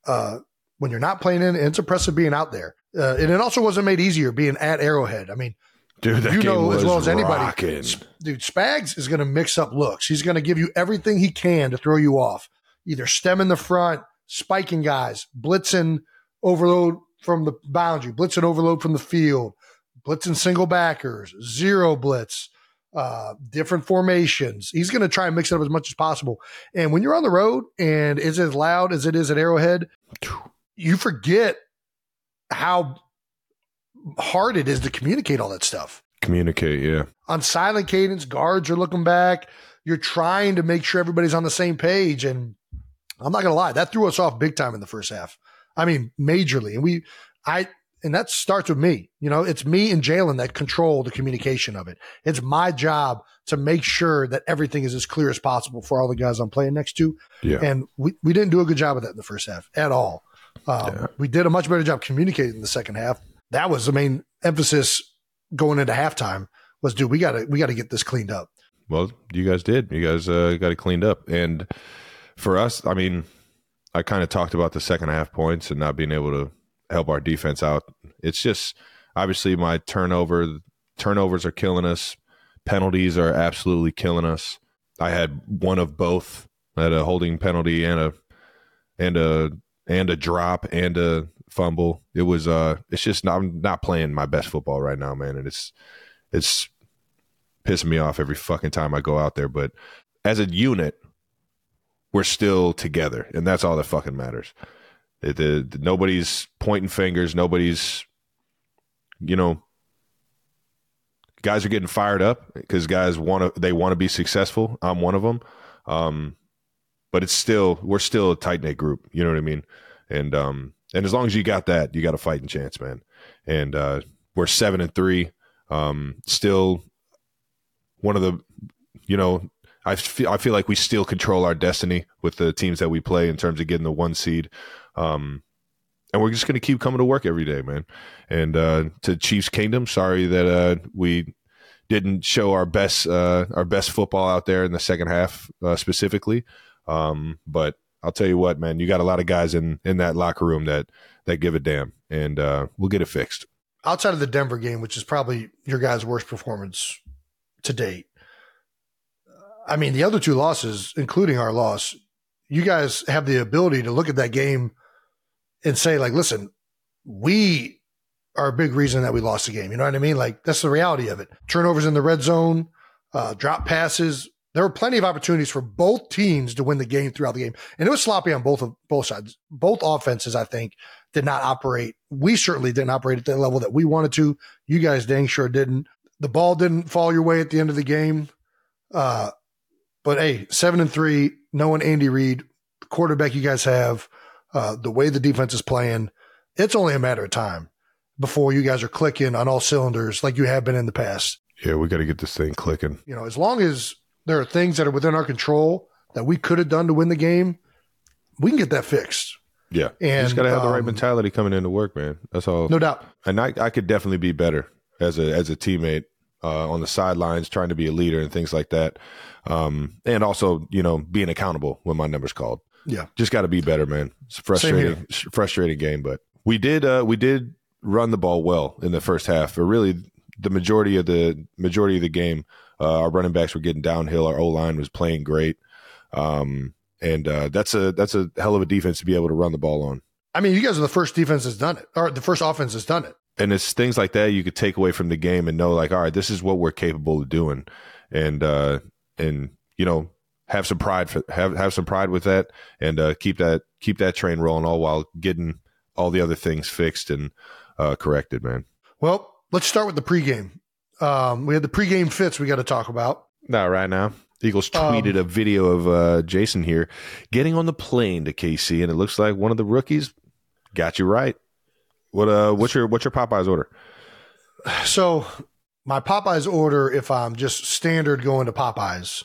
uh, when you're not playing in, and it's impressive being out there. Uh, and it also wasn't made easier being at Arrowhead. I mean, dude, that you game know was as well as anybody, rocking. Dude, Spags is going to mix up looks. He's going to give you everything he can to throw you off, either stemming the front, spiking guys, blitzing overload from the boundary, blitzing overload from the field, blitzing single backers, zero blitz, uh, different formations. He's going to try and mix it up as much as possible. And when you're on the road and it's as loud as it is at Arrowhead, you forget how hard it is to communicate all that stuff. Communicate, yeah. On silent cadence, guards are looking back. You're trying to make sure everybody's on the same page. And I'm not going to lie, that threw us off big time in the first half. I mean, majorly. And we, I, and that starts with me. You know, it's me and Jalen that control the communication of it. It's my job to make sure that everything is as clear as possible for all the guys I'm playing next to. Yeah. And we, we didn't do a good job of that in the first half at all. Um, yeah. We did a much better job communicating in the second half. That was the main emphasis going into halftime was, dude, we gotta we gotta get this cleaned up. Well, you guys did. You guys uh, got it cleaned up. And for us, I mean, I kind of talked about the second half points and not being able to help our defense out. It's just obviously my turnover turnovers are killing us. Penalties are absolutely killing us. I had one of both. I had a holding penalty and a and a and a drop and a fumble. It was uh it's just not, I'm not playing my best football right now, man, and it's it's pissing me off every fucking time I go out there. But as a unit, we're still together, and that's all that fucking matters. It, it, nobody's pointing fingers, nobody's, you know, guys are getting fired up because guys want to they want to be successful. I'm one of them. Um but it's still, we're still a tight-knit group, you know what I mean? And um And as long as you got that, you got a fighting chance, man. And uh, we're seven and three. Um, still one of the, you know, I feel, I feel like we still control our destiny with the teams that we play in terms of getting the one seed. Um, and we're just going to keep coming to work every day, man. And uh, to Chiefs Kingdom, sorry that uh, we didn't show our best uh, our best football out there in the second half uh, specifically. Um, but I'll tell you what, man, you got a lot of guys in, in that locker room that, that give a damn, and uh, we'll get it fixed. Outside of the Denver game, which is probably your guys' worst performance to date, I mean, the other two losses, including our loss, you guys have the ability to look at that game and say, like, listen, we are a big reason that we lost the game. You know what I mean? Like, that's the reality of it. Turnovers in the red zone, uh, drop passes. There were plenty of opportunities for both teams to win the game throughout the game. And it was sloppy on both of both sides. Both offenses, I think, did not operate. We certainly didn't operate at the level that we wanted to. You guys dang sure didn't. The ball didn't fall your way at the end of the game. Uh, but, hey, seven and three, knowing Andy Reid, the quarterback you guys have, uh, the way the defense is playing, it's only a matter of time before you guys are clicking on all cylinders like you have been in the past. Yeah, we got to get this thing clicking. You know, as long as there are things that are within our control that we could have done to win the game, we can get that fixed. Yeah. And you just got to have um, the right mentality coming into work, man. That's all. No doubt. And I, I could definitely be better as a as a teammate uh, on the sidelines, trying to be a leader and things like that. Um, and also, you know, being accountable when my number's called. Yeah. Just got to be better, man. It's a frustrating, frustrating game. But we did uh, we did run the ball well in the first half, or really the majority of the majority of the game. Uh, our running backs were getting downhill. Our O-line was playing great. Um, and uh, that's a that's a hell of a defense to be able to run the ball on. I mean, you guys are the first defense that's done it, or the first offense that's done it. And it's things like that you could take away from the game and know, like, all right, this is what we're capable of doing. And, uh, and you know, have some pride for, have, have some pride with that, and uh, keep that keep that train rolling, all while getting all the other things fixed and uh, corrected, man. Well, let's start with the pregame. Um, we had the pregame fits we got to talk about. Not right now. Eagles tweeted um, a video of uh, Jason here getting on the plane to K C, and it looks like one of the rookies got you right. What uh, what's your what's your Popeyes order? So my Popeyes order, if I'm just standard going to Popeyes,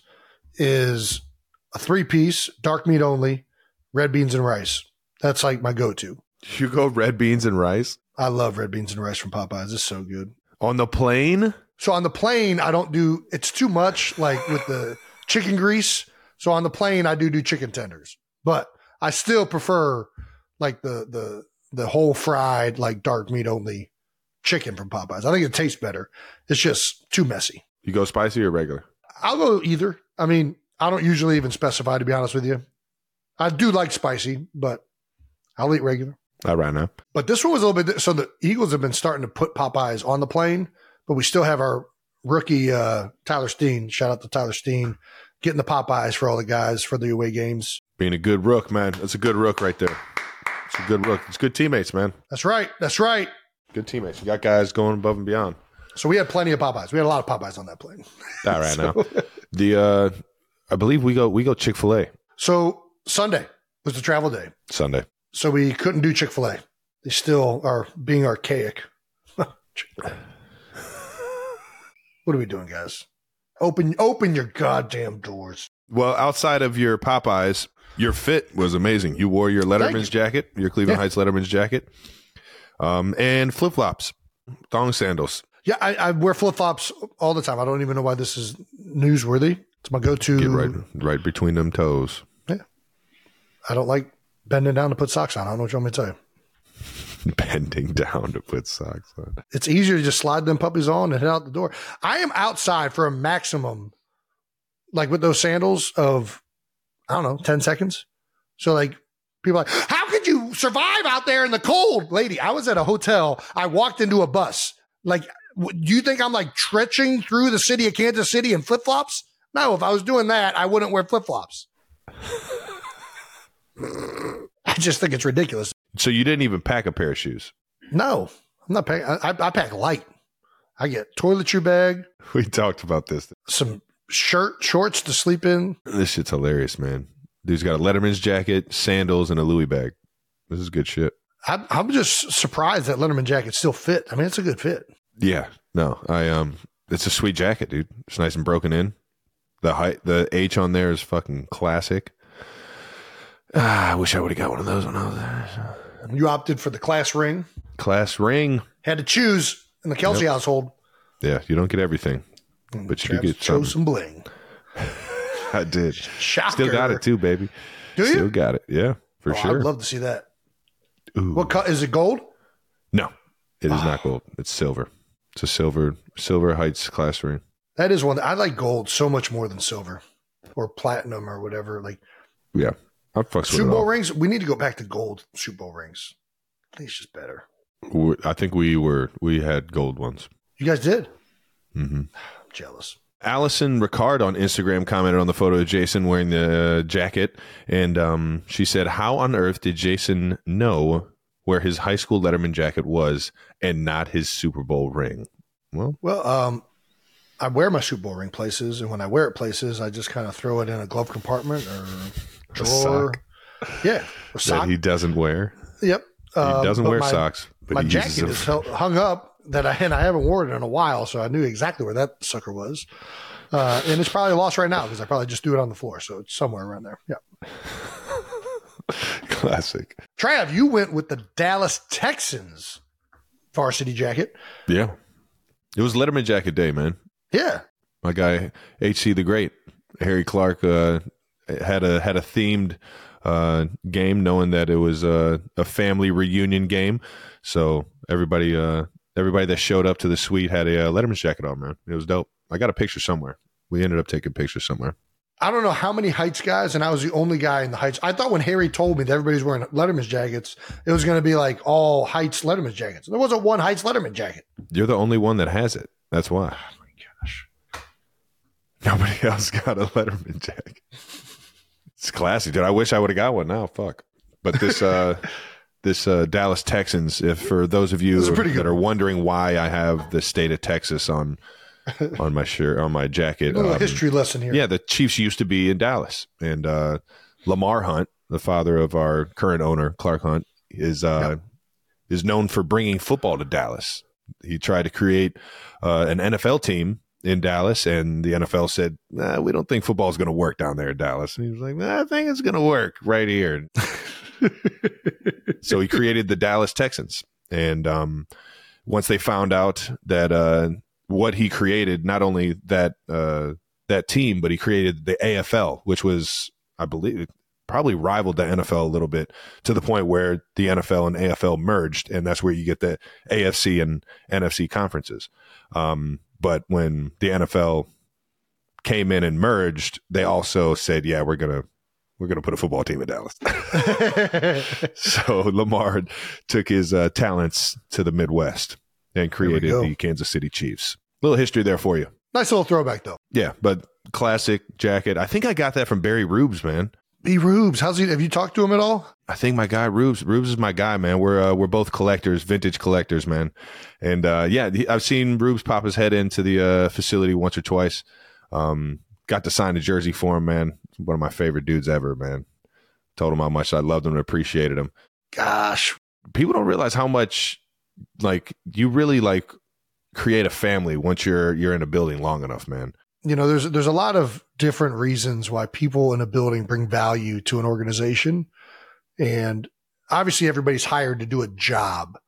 is a three-piece, dark meat only, red beans and rice. That's like my go-to. You go red beans and rice? I love red beans and rice from Popeyes. It's so good. On the plane? So on the plane, I don't do, it's too much like with the chicken grease. So on the plane, I do do chicken tenders. But I still prefer like the the the whole fried, like dark meat only chicken from Popeyes. I think it tastes better. It's just too messy. You go spicy or regular? I'll go either. I mean, I don't usually even specify, to be honest with you. I do like spicy, but I'll eat regular. All right, now. But this one was a little bit, so the Eagles have been starting to put Popeyes on the plane, but we still have our rookie, uh, Tyler Steen. Shout out to Tyler Steen, getting the Popeyes for all the guys for the away games. Being a good rook, man. That's a good rook right there. It's a good rook. It's good teammates, man. That's right. That's right. Good teammates. You got guys going above and beyond. So we had plenty of Popeyes. We had a lot of Popeyes on that plane. All right, so, now. The, uh, I believe we go, we go Chick-fil-A. So Sunday was the travel day. Sunday. So we couldn't do Chick-fil-A. They still are being archaic. What are we doing, guys? Open open your goddamn doors. Well, outside of your Popeyes, your fit was amazing. You wore your Letterman's you. jacket, your Cleveland yeah. Heights Letterman's jacket, um, and flip-flops, thong sandals. Yeah, I, I wear flip-flops all the time. I don't even know why this is newsworthy. It's my go-to. Get right, right between them toes. Yeah. I don't like bending down to put socks on. I don't know what you want me to tell you. Bending down to put socks on. It's easier to just slide them puppies on and head out the door. I am outside for a maximum, like with those sandals, of, I don't know, ten seconds. So like people are like, how could you survive out there in the cold? Lady, I was at a hotel. I walked into a bus. Like, do you think I'm like trekking through the city of Kansas City in flip-flops? No, if I was doing that, I wouldn't wear flip-flops. I just think it's ridiculous. So you didn't even pack a pair of shoes? No, I'm not packing. I, I pack light. I get toiletry bag. We talked about this. Some shirt, shorts to sleep in. This shit's hilarious, man. Dude's got a Letterman's jacket, sandals, and a Louis bag. This is good shit. I, I'm just surprised that Letterman jacket still fit. I mean, it's a good fit. Yeah, no, I um, it's a sweet jacket, dude. It's nice and broken in. The height, the H on there is fucking classic. Ah, I wish I would have got one of those when I was there. You opted for the class ring. Class ring. Had to choose in the Kelce yep. household. Yeah, you don't get everything, and but Travis you do get some. Chose some bling. I did. Shocker. Still got it too, baby. Do you? Still got it. Yeah, for oh, sure. I'd love to see that. Ooh. What co- is it? Gold? No, it is oh. not gold. It's silver. It's a silver, silver Heights class ring. That is one. I like gold so much more than silver or platinum or whatever. Like, yeah. I'm fucks with Super Bowl rings. We need to go back to gold Super Bowl rings. I think it's just better. We're, I think we were we had gold ones. You guys did? Mm-hmm. I'm jealous. Allison Ricard on Instagram commented on the photo of Jason wearing the jacket, and um, she said, "How on earth did Jason know where his high school Letterman jacket was and not his Super Bowl ring?" Well, well, um, I wear my Super Bowl ring places, and when I wear it places, I just kind of throw it in a glove compartment or drawer. A sock. Yeah. A sock. That he doesn't wear. Yep. Uh, he doesn't wear my, socks. But my jacket is hung up that I, and I haven't worn it in a while, so I knew exactly where that sucker was. Uh, and it's probably lost right now because I probably just threw it on the floor. So it's somewhere around there. Yep. Classic. Trav, you went with the Dallas Texans varsity jacket. Yeah. It was Letterman jacket day, man. Yeah. My guy, H C the Great, Harry Clark, uh, had a had a themed uh game, knowing that it was uh, a family reunion game, so everybody uh everybody that showed up to the suite had a uh, Letterman's jacket on, man. It was dope. I got a picture somewhere. We ended up taking pictures somewhere. I don't know how many Heights guys, and I was the only guy in the Heights. I thought when Harry told me that everybody's wearing Letterman's jackets, it was going to be like all Heights Letterman's jackets. There wasn't one Heights Letterman jacket. You're the only one that has it. That's why. Oh my gosh, nobody else got a Letterman jacket. It's classy, dude. I wish I would have got one now. Fuck. But this uh, this uh, Dallas Texans, if for those of you that are wondering why I have the state of Texas on on my shirt, on my jacket. A little um, history lesson here. Yeah, the Chiefs used to be in Dallas. And uh, Lamar Hunt, the father of our current owner, Clark Hunt, is uh, yep. is known for bringing football to Dallas. He tried to create uh, an N F L team in Dallas, and the N F L said, nah, we don't think football is going to work down there in Dallas. And he was like, nah, I think it's going to work right here. So he created the Dallas Texans. And um, once they found out that uh, what he created, not only that uh, that team, but he created the A F L, which was, I believe, probably rivaled the N F L a little bit, to the point where the N F L and A F L merged. And that's where you get the A F C and N F C conferences. Um, But when the N F L came in and merged, they also said, yeah, we're going to we're going to put a football team in Dallas. So Lamar took his uh, talents to the Midwest and created the Kansas City Chiefs. Little history there for you. Nice little throwback, though. Yeah, but classic jacket. I think I got that from Barry Rubes, man. B. Rubes, how's he? Have you talked to him at all? I think my guy Rubes, Rubes is my guy, man. We're uh, we're both collectors, vintage collectors, man. And uh, yeah, I've seen Rubes pop his head into the uh, facility once or twice. Um, got to sign a jersey for him, man. One of my favorite dudes ever, man. Told him how much I loved him and appreciated him. Gosh, people don't realize how much like you really like create a family once you're you're in a building long enough, man. You know, there's there's a lot of different reasons why people in a building bring value to an organization. And obviously everybody's hired to do a job.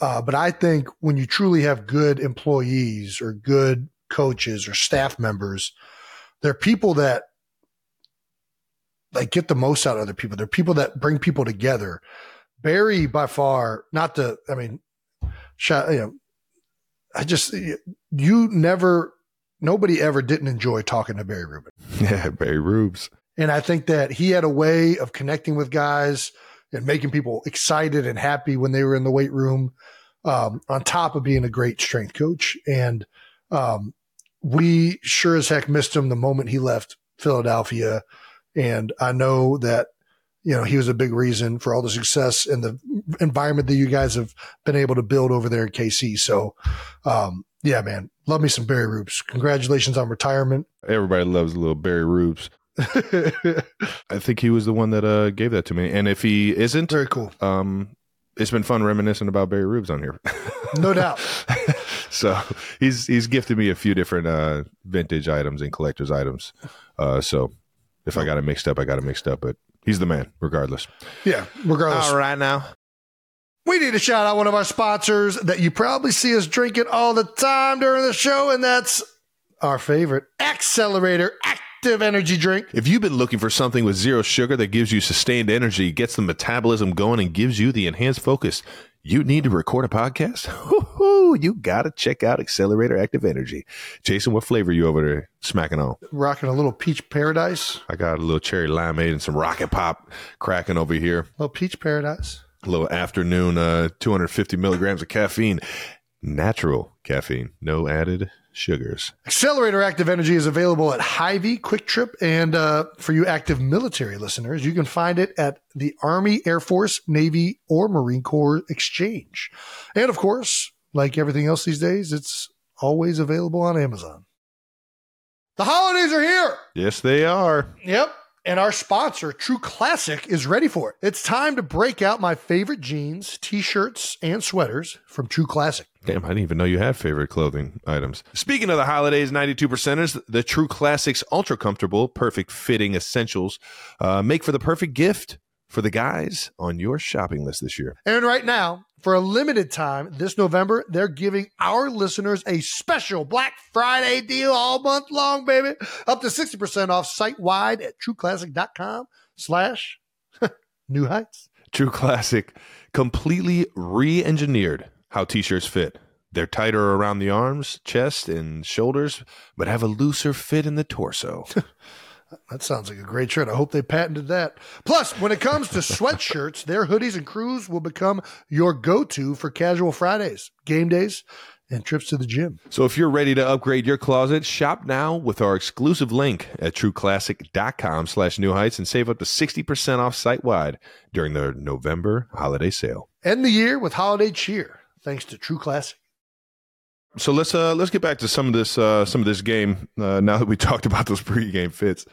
Uh, but I think when you truly have good employees or good coaches or staff members, they're people that like get the most out of other people. They're people that bring people together. Barry, by far, not the, I mean, shot, you know, I just, you never... Nobody ever didn't enjoy talking to Barry Rubin. Yeah, Barry Rubes. And I think that he had a way of connecting with guys and making people excited and happy when they were in the weight room, um, on top of being a great strength coach. And um, we sure as heck missed him the moment he left Philadelphia. And I know that, you know, he was a big reason for all the success and the environment that you guys have been able to build over there in K C. So, um, yeah, man. Love me some Barry Rubes. Congratulations on retirement. Everybody loves a little Barry Rubes. I think he was the one that uh, gave that to me. And if he isn't, very cool. Um, it's been fun reminiscing about Barry Rubes on here. No doubt. So he's he's gifted me a few different uh, vintage items and collector's items. Uh, so if I got it mixed up, I got it mixed up. But he's the man, regardless. Yeah, regardless. All right, now. We need to shout out one of our sponsors that you probably see us drinking all the time during the show, and that's our favorite Accelerator Active Energy drink. If you've been looking for something with zero sugar that gives you sustained energy, gets the metabolism going, and gives you the enhanced focus you need to record a podcast, Woo-hoo, you got to check out Accelerator Active Energy. Jason, what flavor are you over there smacking on? Rocking a little Peach Paradise. I got a little cherry limeade and some Rocket Pop cracking over here. A little Peach Paradise. A little afternoon, uh, two hundred fifty milligrams of caffeine, natural caffeine, no added sugars. Accelerator Active Energy is available at Hy-Vee, Quick Trip, and uh, for you active military listeners, you can find it at the Army, Air Force, Navy, or Marine Corps Exchange. And of course, like everything else these days, it's always available on Amazon. The holidays are here. Yes, they are. Yep. And our sponsor, True Classic, is ready for it. It's time to break out my favorite jeans, t-shirts, and sweaters from True Classic. Damn, I didn't even know you had favorite clothing items. Speaking of the holidays, ninety-two percenters, the True Classic's ultra-comfortable, perfect-fitting essentials uh, make for the perfect gift for the guys on your shopping list this year. And right now, for a limited time this November, they're giving our listeners a special Black Friday deal all month long, baby. Up to sixty percent off site-wide at TrueClassic.com slash New Heights. True Classic completely re-engineered how t-shirts fit. They're tighter around the arms, chest, and shoulders, but have a looser fit in the torso. That sounds like a great shirt. I hope they patented that. Plus, when it comes to sweatshirts, their hoodies and crews will become your go-to for casual Fridays, game days, and trips to the gym. So if you're ready to upgrade your closet, shop now with our exclusive link at TrueClassic.com slash New Heights and save up to sixty percent off site-wide during their November holiday sale. End the year with holiday cheer, thanks to True Classic. So let's uh, let's get back to some of this uh, some of this game uh, now that we talked about those pregame fits.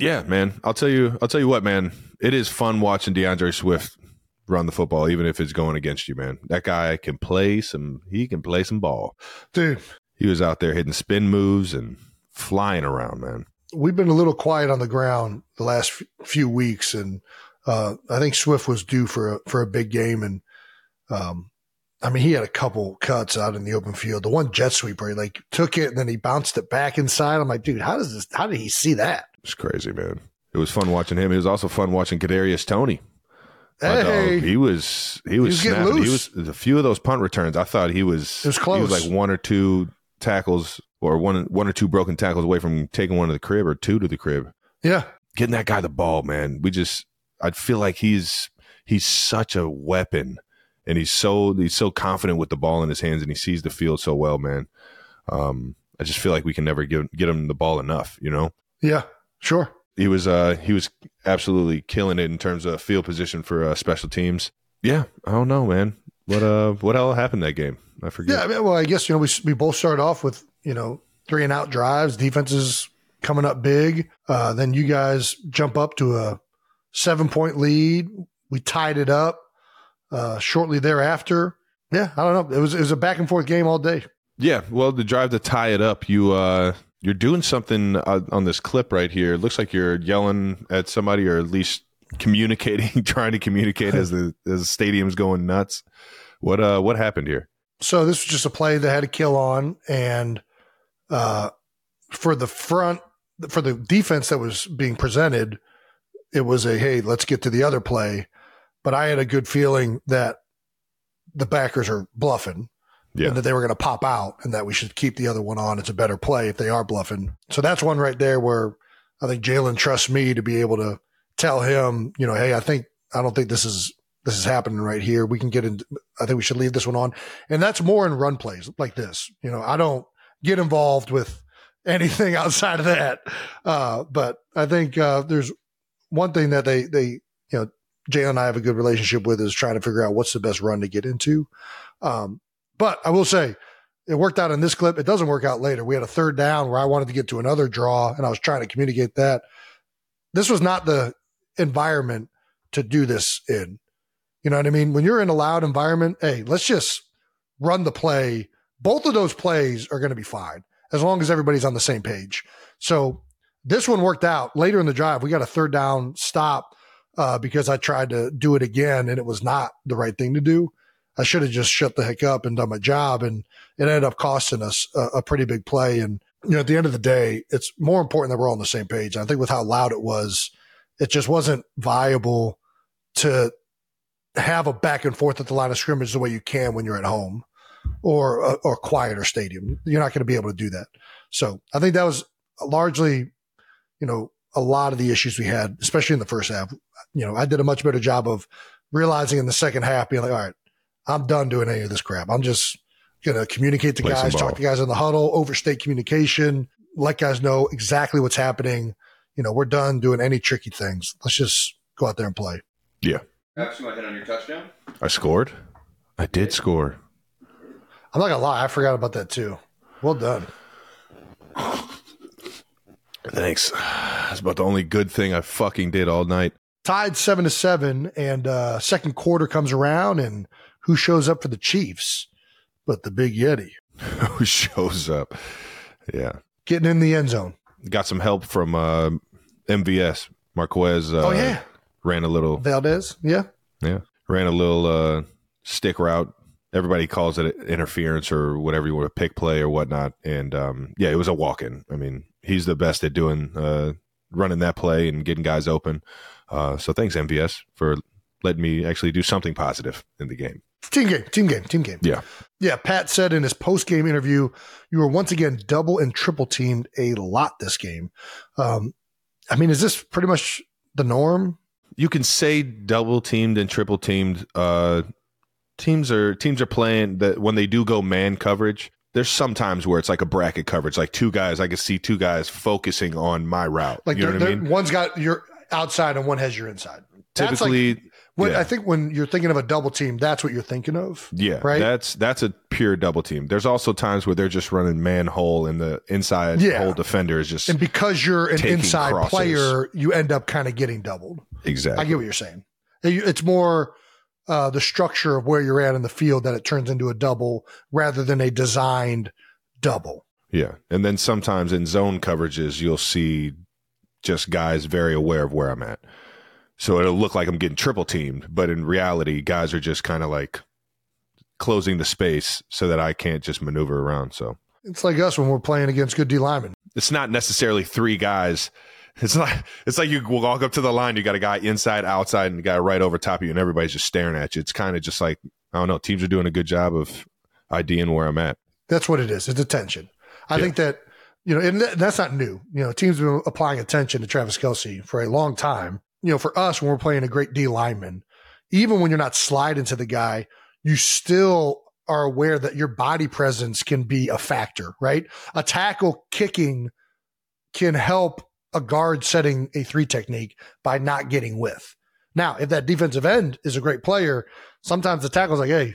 Yeah, man. I'll tell you. I'll tell you what, man. It is fun watching DeAndre Swift run the football, even if it's going against you, man. That guy can play some. He can play some ball, dude. he was out there hitting spin moves and flying around, man. We've been a little quiet on the ground the last few weeks, and uh, I think Swift was due for a, for a big game. And um, I mean, he had a couple cuts out in the open field. The one jet sweeper, he like took it and then he bounced it back inside. I'm like, dude, how does this? How did he see that? It's crazy, man. It was fun watching him. It was also fun watching Kadarius Toney. Hey, he was he was, he was snapping. He was a few of those punt returns. I thought he was. It was close. He was like one or two tackles, or one one or two broken tackles away from taking one to the crib, or two to the crib. Yeah, getting that guy the ball, man. We just, I feel like he's he's such a weapon, and he's so he's so confident with the ball in his hands, and he sees the field so well, man. Um, I just feel like we can never give, get him the ball enough, you know? Yeah, sure. He was uh, he was absolutely killing it in terms of field position for uh, special teams. Yeah, I don't know, man. What uh, what all happened that game? I forget. Yeah, I mean, well, I guess, you know, we we both started off with, you know, three and out drives, defenses coming up big. Uh, then you guys jump up to a seven point lead. We tied it up uh, shortly thereafter. Yeah, I don't know. It was it was a back and forth game all day. Yeah, well, the drive to tie it up, you. Uh, You're doing something uh, on this clip right here. It looks like you're yelling at somebody, or at least communicating, trying to communicate as the as the stadium's going nuts. What uh, what happened here? So this was just a play that had a kill on, and uh, for the front, for the defense that was being presented, it was a, hey, let's get to the other play. But I had a good feeling that the backers are bluffing. Yeah. And that they were going to pop out, and that we should keep the other one on. It's a better play if they are bluffing. So that's one right there where I think Jalen trusts me to be able to tell him, you know, hey, I think I don't think this is this is happening right here. We can get in. I think we should leave this one on. And that's more in run plays like this. You know, I don't get involved with anything outside of that. Uh, but I think uh, there's one thing that they they you know Jalen and I have a good relationship with, is trying to figure out what's the best run to get into. Um, But I will say, it worked out in this clip. It doesn't work out later. We had a third down where I wanted to get to another draw, and I was trying to communicate that. This was not the environment to do this in. You know what I mean? When you're in a loud environment, hey, let's just run the play. Both of those plays are going to be fine, as long as everybody's on the same page. So this one worked out. Later in the drive, we got a third down stop uh, because I tried to do it again, and it was not the right thing to do. I should have just shut the heck up and done my job, and it ended up costing us a, a pretty big play. And, you know, at the end of the day, it's more important that we're all on the same page. I think with how loud it was, it just wasn't viable to have a back and forth at the line of scrimmage the way you can when you're at home or a, or a quieter stadium. You're not going to be able to do that. So I think that was largely, you know, a lot of the issues we had, especially in the first half. You know, I did a much better job of realizing in the second half, being like, all right, I'm done doing any of this crap. I'm just going to communicate to guys, talk to guys in the huddle, overstate communication, let guys know exactly what's happening. You know, we're done doing any tricky things. Let's just go out there and play. Yeah. Max, you want to hit on your touchdown? I scored. I did score. I'm not going to lie. I forgot about that too. Well done. Thanks. That's about the only good thing I fucking did all night. Tied seven to seven, and uh, second quarter comes around, and who shows up for the Chiefs but the Big Yeti? Who shows up? Yeah. Getting in the end zone. Got some help from uh, M V S. Marquez uh, oh, yeah. ran a little. Valdez, yeah. Yeah. Ran a little uh, stick route. Everybody calls it interference or whatever you want, a pick play or whatnot. And, um, yeah, it was a walk-in. I mean, he's the best at doing uh, running that play and getting guys open. Uh, so thanks, M V S, for letting me actually do something positive in the game. Team game, team game, team game. Yeah. Yeah. Pat said in his post-game interview, you were once again double and triple teamed a lot this game. Um, I mean, is this pretty much the norm? You can say double teamed and triple teamed. Uh, teams are teams are playing that when they do go man coverage, there's sometimes where it's like a bracket coverage, like two guys. I could see two guys focusing on my route. Like, you know what I mean? One's got your outside and one has your inside. Typically, that's like, when, yeah. I think when you're thinking of a double team, that's what you're thinking of. Yeah, right. That's that's a pure double team. There's also times where they're just running manhole, and the inside yeah. hole defender is just, and because you're an inside crosses. player, you end up kind of getting doubled. Exactly, I get what you're saying. It's more uh, the structure of where you're at in the field that it turns into a double rather than a designed double. Yeah. And then sometimes in zone coverages, you'll see just guys very aware of where I'm at. So it'll look like I'm getting triple teamed, but in reality, guys are just kind of like closing the space so that I can't just maneuver around. So it's like us when we're playing against good D linemen. It's not necessarily three guys. It's like it's like you walk up to the line, you got a guy inside, outside, and a guy right over top of you, and everybody's just staring at you. It's kind of just like, I don't know, teams are doing a good job of IDing where I'm at. That's what it is. It's attention. I yeah. think that, you know, and that's not new. You know, teams have been applying attention to Travis Kelce for a long time. You know, for us, when we're playing a great D lineman, even when you're not sliding to the guy, you still are aware that your body presence can be a factor, right? A tackle kicking can help a guard setting a three technique by not getting with. Now, if that defensive end is a great player, sometimes the tackle's like, hey,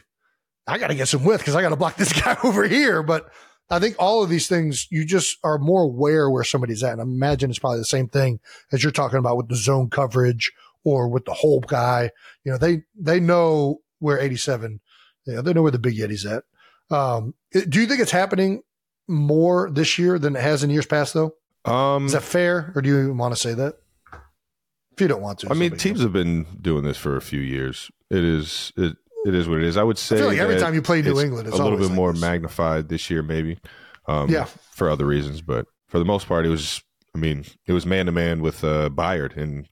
I got to get some width because I got to block this guy over here. But I think all of these things, you just are more aware where somebody's at. And I imagine it's probably the same thing as you're talking about with the zone coverage or with the whole guy. You know, they, they know where eighty-seven, you know, they know where the big Yeti's at. Um, do you think it's happening more this year than it has in years past though? Um, Is that fair? Or do you want to say that? If you don't want to. I mean, teams have been doing this for a few years. It is, it, It is what it is. I would say I feel like every time you play New England, it's a little bit like more this. magnified this year, maybe. Um, yeah, for other reasons, but for the most part, it was. I mean, it was man to man with uh, Byard, and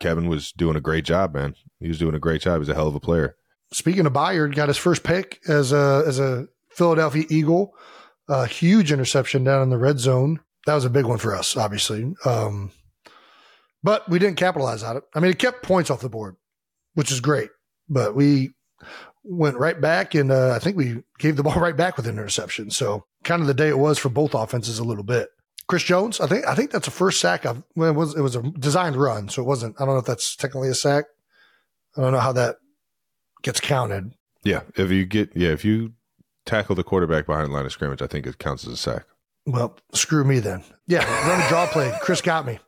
Kevin was doing a great job, man. He was doing a great job. He's a hell of a player. Speaking of Byard, got his first pick as a as a Philadelphia Eagle. A huge interception down in the red zone. That was a big one for us, obviously. Um, but we didn't capitalize on it. I mean, it kept points off the board, which is great. But we went right back, and uh, I think we gave the ball right back with an interception. So kind of the day it was for both offenses a little bit. Chris Jones, I think I think that's the first sack. I've, well, it was it was a designed run, so it wasn't. I don't know if that's technically a sack. I don't know how that gets counted. Yeah, if you get yeah, if you tackle the quarterback behind the line of scrimmage, I think it counts as a sack. Well, screw me then. Yeah, run a draw play. Chris got me,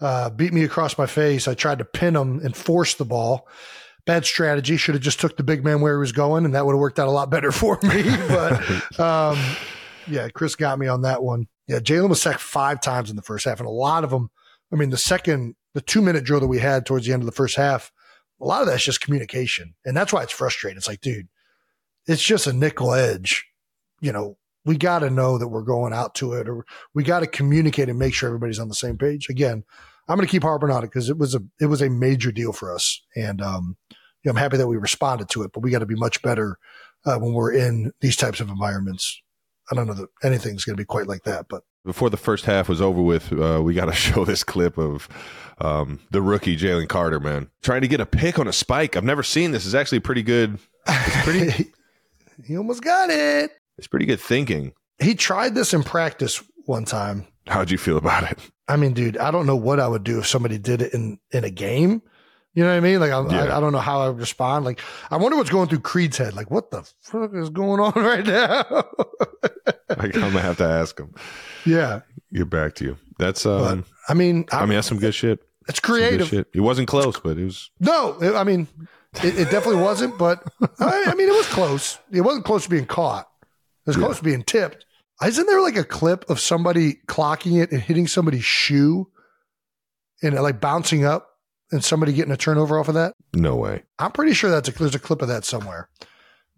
uh, beat me across my face. I tried to pin him and force the ball. Bad strategy. Should have just took the big man where he was going, and that would have worked out a lot better for me. But, um, yeah, Chris got me on that one. Yeah, Jalen was sacked five times in the first half, and a lot of them, I mean, the second, the two-minute drill that we had towards the end of the first half, a lot of that's just communication, and that's why it's frustrating. It's like, dude, it's just a nickel edge. You know, we got to know that we're going out to it, or we got to communicate and make sure everybody's on the same page. Again, I'm going to keep harping on it because it was a it was a major deal for us, and um, you know, I'm happy that we responded to it. But we got to be much better uh, when we're in these types of environments. I don't know that anything's going to be quite like that. But before the first half was over with, uh, we got to show this clip of um, the rookie Jalen Carter, man, trying to get a pick on a spike. I've never seen this. It's actually pretty good. It's pretty. He almost got it. It's pretty good thinking. He tried this in practice one time. How'd you feel about it? I mean, dude, I don't know what I would do if somebody did it in, in a game. You know what I mean? Like, I, yeah. I, I don't know how I would respond. Like, I wonder what's going through Creed's head. Like, what the fuck is going on right now? I'm going to have to ask him. Yeah. Get back to you. That's, um, but, I mean, I, I mean, that's some good shit. It's creative. Shit. It wasn't close, but it was. No, it, I mean, it, it definitely wasn't, but I, I mean, it was close. It wasn't close to being caught. It was yeah. close to being tipped. Isn't there like a clip of somebody clocking it and hitting somebody's shoe and like bouncing up and somebody getting a turnover off of that? No way. I'm pretty sure that's a, there's a clip of that somewhere,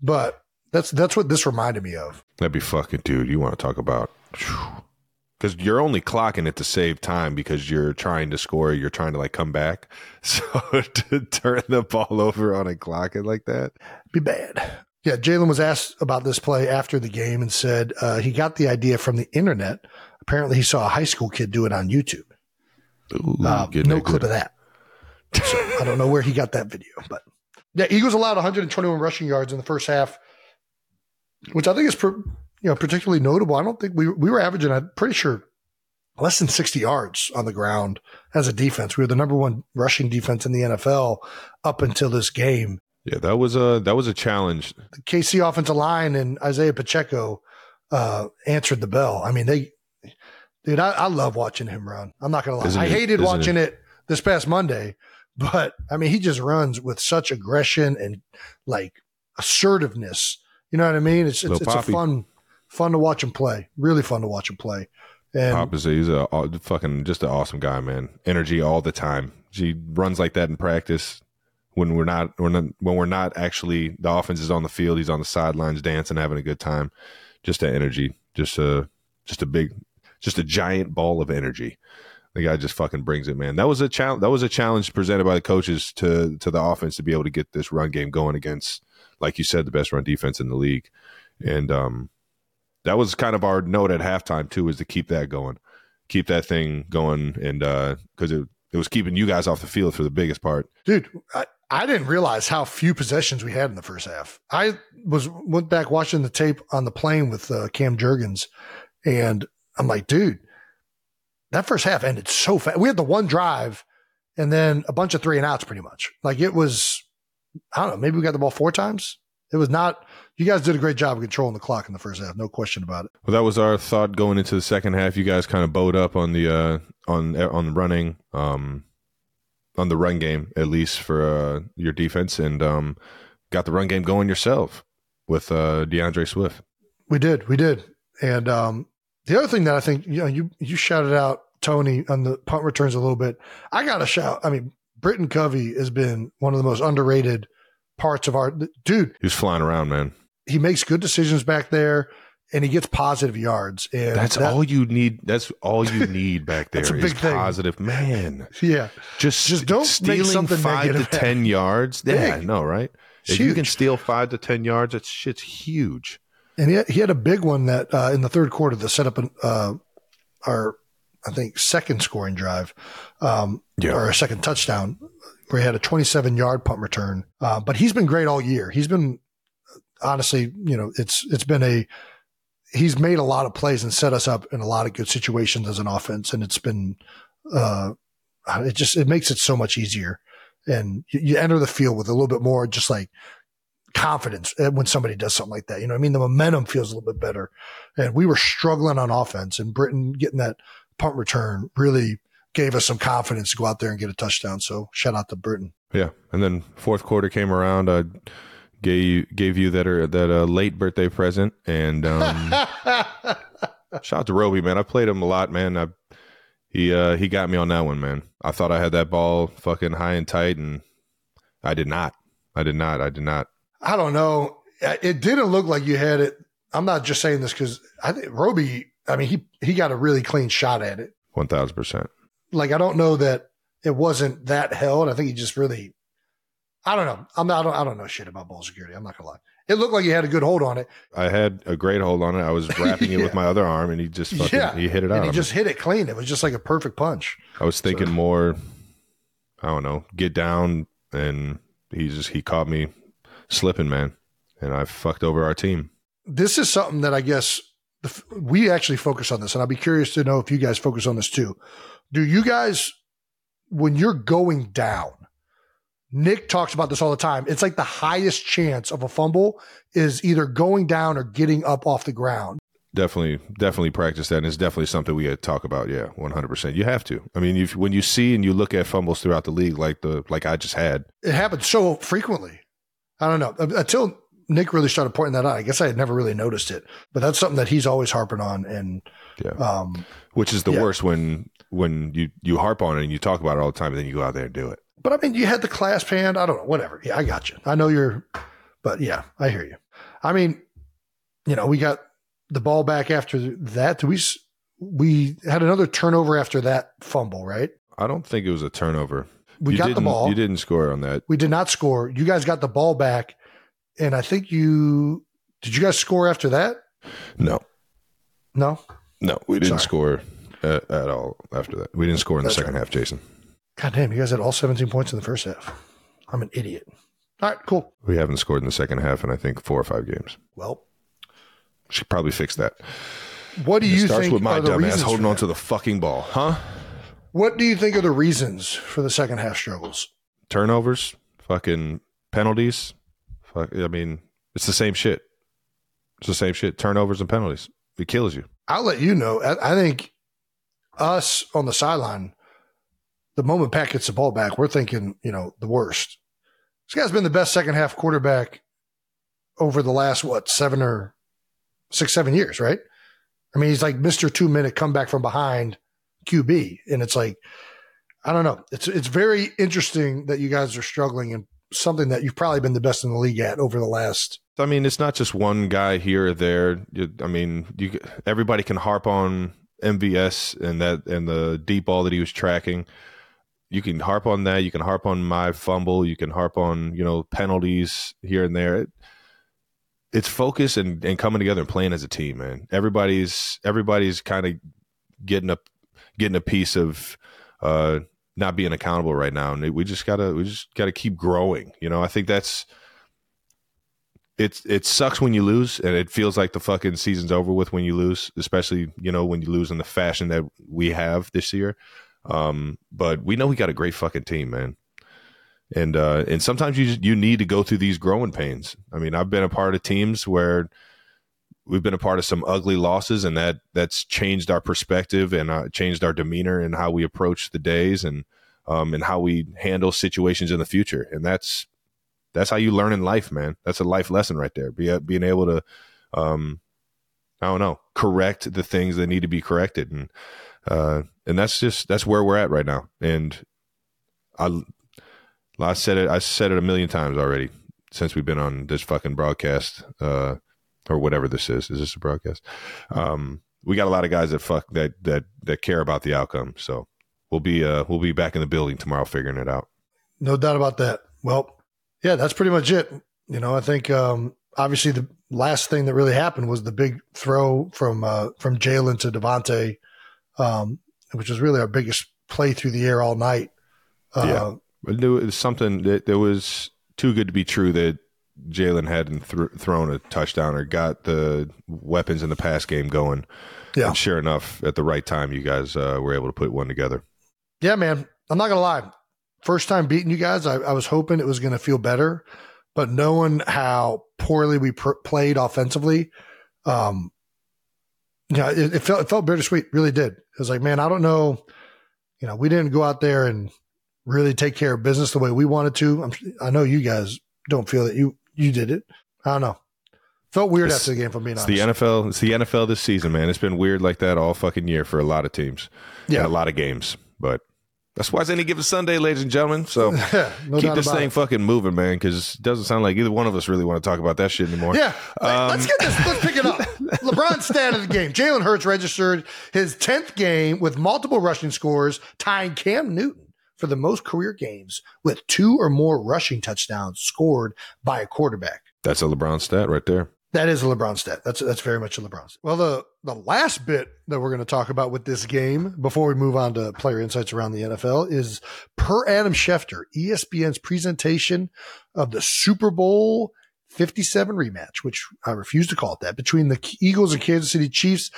but that's, that's what this reminded me of. That'd be fucking, dude. You want to talk about, because you're only clocking it to save time because you're trying to score. You're trying to like come back. So to turn the ball over on a clock it like that, be bad. Yeah, Jalen was asked about this play after the game and said uh, he got the idea from the internet. Apparently, he saw a high school kid do it on YouTube. Ooh, um, no clip of that. So I don't know where he got that video, but yeah, Eagles allowed one hundred twenty-one rushing yards in the first half, which I think is per, you know particularly notable. I don't think we we were averaging. I'm pretty sure less than sixty yards on the ground as a defense. We were the number one rushing defense in the N F L up until this game. Yeah, that was a that was a challenge. The K C offensive line and Isaiah Pacheco uh, answered the bell. I mean, they, dude, I, I love watching him run. I'm not gonna lie, isn't I hated it, watching it? it this past Monday, but I mean, he just runs with such aggression and like assertiveness. You know what I mean? It's it's, it's a fun fun to watch him play. Really fun to watch him play. And Pop is he's a, a fucking just an awesome guy, man. Energy all the time. He runs like that in practice. When we're not, when not, when we're not actually, the offense is on the field. He's on the sidelines dancing, having a good time. Just that energy. Just a, just a big, just a giant ball of energy. The guy just fucking brings it, man. That was a challenge. That was a challenge presented by the coaches to to the offense to be able to get this run game going against, like you said, the best run defense in the league. And um, that was kind of our note at halftime too, is to keep that going, keep that thing going, and uh, because it it was keeping you guys off the field for the biggest part, dude. I- I didn't realize how few possessions we had in the first half. I was went back watching the tape on the plane with uh, Cam Jurgens, and I'm like, dude, that first half ended so fast. We had the one drive and then a bunch of three and outs pretty much. Like it was, I don't know, maybe we got the ball four times. It was not, you guys did a great job of controlling the clock in the first half. No question about it. Well, that was our thought going into the second half. You guys kind of bowed up on the, uh, on, on the running, um, on the run game, at least for uh, your defense, and um, got the run game going yourself with uh, DeAndre Swift. We did. We did. And um, the other thing that I think, you know, you, you shouted out Tony on the punt returns a little bit. I got to shout. I mean, Britton Covey has been one of the most underrated parts of our – dude. He was flying around, man. He makes good decisions back there, and he gets positive yards. And that's that, all you need. That's all you need back there. That's a big is thing. Positive, man. Yeah, just just don't stealing make something five negative. to ten yards. Yeah, I know, right? Huge. If you can steal five to ten yards, that shit's huge. And he had, he had a big one that uh, in the third quarter that set up an, uh, our, I think, second scoring drive, um, yeah. or a second touchdown, where he had a twenty-seven yard punt return. Uh, but he's been great all year. He's been honestly, you know, it's it's been a he's made a lot of plays and set us up in a lot of good situations as an offense. And it's been, uh, it just, it makes it so much easier. And you, you enter the field with a little bit more, just like confidence when somebody does something like that. You know what I mean? The momentum feels a little bit better, and we were struggling on offense, and Britton getting that punt return really gave us some confidence to go out there and get a touchdown. So shout out to Britton. Yeah. And then fourth quarter came around, uh, Gave, gave you that uh, that uh, late birthday present, and um, shout out to Roby, man. I played him a lot, man. I, he uh, he got me on that one, man. I thought I had that ball fucking high and tight, and I did not. I did not. I did not. I don't know. It didn't look like you had it. I'm not just saying this because I think Roby, I mean, he, he got a really clean shot at it. one thousand percent. Like, I don't know that it wasn't that held. I think he just really... I don't know. I'm not, I don't, I don't know shit about ball security. I'm not gonna lie. It looked like you had a good hold on it. I had a great hold on it. I was wrapping yeah. it with my other arm, and he just fucking yeah. he hit it out. And he just hit it clean. It was just like a perfect punch. I was thinking so. more, I don't know, get down, and he just he caught me slipping, man, and I fucked over our team. This is something that I guess we actually focus on this, and I'd be curious to know if you guys focus on this too. Do you guys, when you're going down? Nick talks about this all the time. It's like the highest chance of a fumble is either going down or getting up off the ground. Definitely, definitely practice that. And it's definitely something we had to talk about. Yeah, one hundred percent. You have to. I mean, if, when you see and you look at fumbles throughout the league, like the like I just had. It happens so frequently. I don't know. Until Nick really started pointing that out, I guess I had never really noticed it. But that's something that he's always harping on. And yeah. um, Which is the yeah. worst when when you, you harp on it and you talk about it all the time, and then you go out there and do it. But, I mean, you had the clasp hand. I don't know. Whatever. Yeah, I got you. I know you're – but, yeah, I hear you. I mean, you know, we got the ball back after that. We we had another turnover after that fumble, right? I don't think it was a turnover. We you got the ball. You didn't score on that. We did not score. You guys got the ball back, and I think you – did you guys score after that? No. No? No, we didn't Sorry. score at, at all after that. We didn't score in That's the second right. half, Jason. God damn, you guys had all seventeen points in the first half. I'm an idiot. All right, cool. We haven't scored in the second half in, I think, four or five games. Well. Should probably fix that. What do you think are the reasons? It starts with my dumb ass holding on to the fucking ball, huh? What do you think are the reasons for the second half struggles? Turnovers, fucking penalties. Fuck, I mean, it's the same shit. It's the same shit. Turnovers and penalties. It kills you. I'll let you know. I, I think us on the sideline... The moment Pat gets the ball back, we're thinking, you know, the worst. This guy's been the best second half quarterback over the last, what, seven or six, seven years, right? I mean, he's like Mister Two-Minute Comeback From Behind Q B. And it's like, I don't know. It's it's very interesting that you guys are struggling in something that you've probably been the best in the league at over the last. I mean, it's not just one guy here or there. You, I mean, you everybody can harp on M V S and that and the deep ball that he was tracking. You can harp on that. You can harp on my fumble. You can harp on, you know, penalties here and there. It, it's focus and, and coming together and playing as a team, man. Everybody's everybody's kind of getting a getting a piece of uh, not being accountable right now, and we just gotta we just gotta keep growing. You know, I think that's it's it sucks when you lose, and it feels like the fucking season's over with when you lose, especially you know when you lose in the fashion that we have this year. Um, but we know we got a great fucking team, man. And, uh, and sometimes you, just, you need to go through these growing pains. I mean, I've been a part of teams where we've been a part of some ugly losses, and that that's changed our perspective and uh, changed our demeanor and how we approach the days and, um, and how we handle situations in the future. And that's, that's how you learn in life, man. That's a life lesson right there. Be, uh, being able to, um, I don't know, correct the things that need to be corrected. And, uh, and that's just, that's where we're at right now. And I, I said it, I said it a million times already since we've been on this fucking broadcast, uh, or whatever this is. Is this a broadcast? Um, we got a lot of guys that fuck that, that, that care about the outcome. So we'll be, uh, we'll be back in the building tomorrow, figuring it out. No doubt about that. Well, yeah, that's pretty much it. You know, I think, um, obviously the last thing that really happened was the big throw from, uh, from Jalen to Devontae, um, which was really our biggest play through the air all night. Uh, yeah. It was something that there was too good to be true that Jalen hadn't th- thrown a touchdown or got the weapons in the pass game going. Yeah. And sure enough, at the right time, you guys uh, were able to put one together. Yeah, man. I'm not going to lie. First time beating you guys, I, I was hoping it was going to feel better. But knowing how poorly we pr- played offensively, um, you know, it, it felt it felt bittersweet. Really did. It was like, man, I don't know. You know, we didn't go out there and really take care of business the way we wanted to. I'm, I know you guys don't feel that you you did it. I don't know. Felt weird it's, after the game, if I'm being honest. It's the N F L. It's the N F L this season, man. It's been weird like that all fucking year for a lot of teams. Yeah, and a lot of games. But that's why it's Any Given Sunday, ladies and gentlemen. So no keep this thing it. fucking moving, man, because it doesn't sound like either one of us really want to talk about that shit anymore. Yeah. Um, let's get this. Let's pick it up. LeBron's stat of the game. Jalen Hurts registered his tenth game with multiple rushing scores, tying Cam Newton for the most career games with two or more rushing touchdowns scored by a quarterback. That's a LeBron stat right there. That is a LeBron stat. That's that's very much a LeBron stat. Well, the, the last bit that we're going to talk about with this game before we move on to player insights around the N F L is per Adam Schefter, E S P N's presentation of the Super Bowl fifty-seven rematch, which I refuse to call it that, between the Eagles and Kansas City Chiefs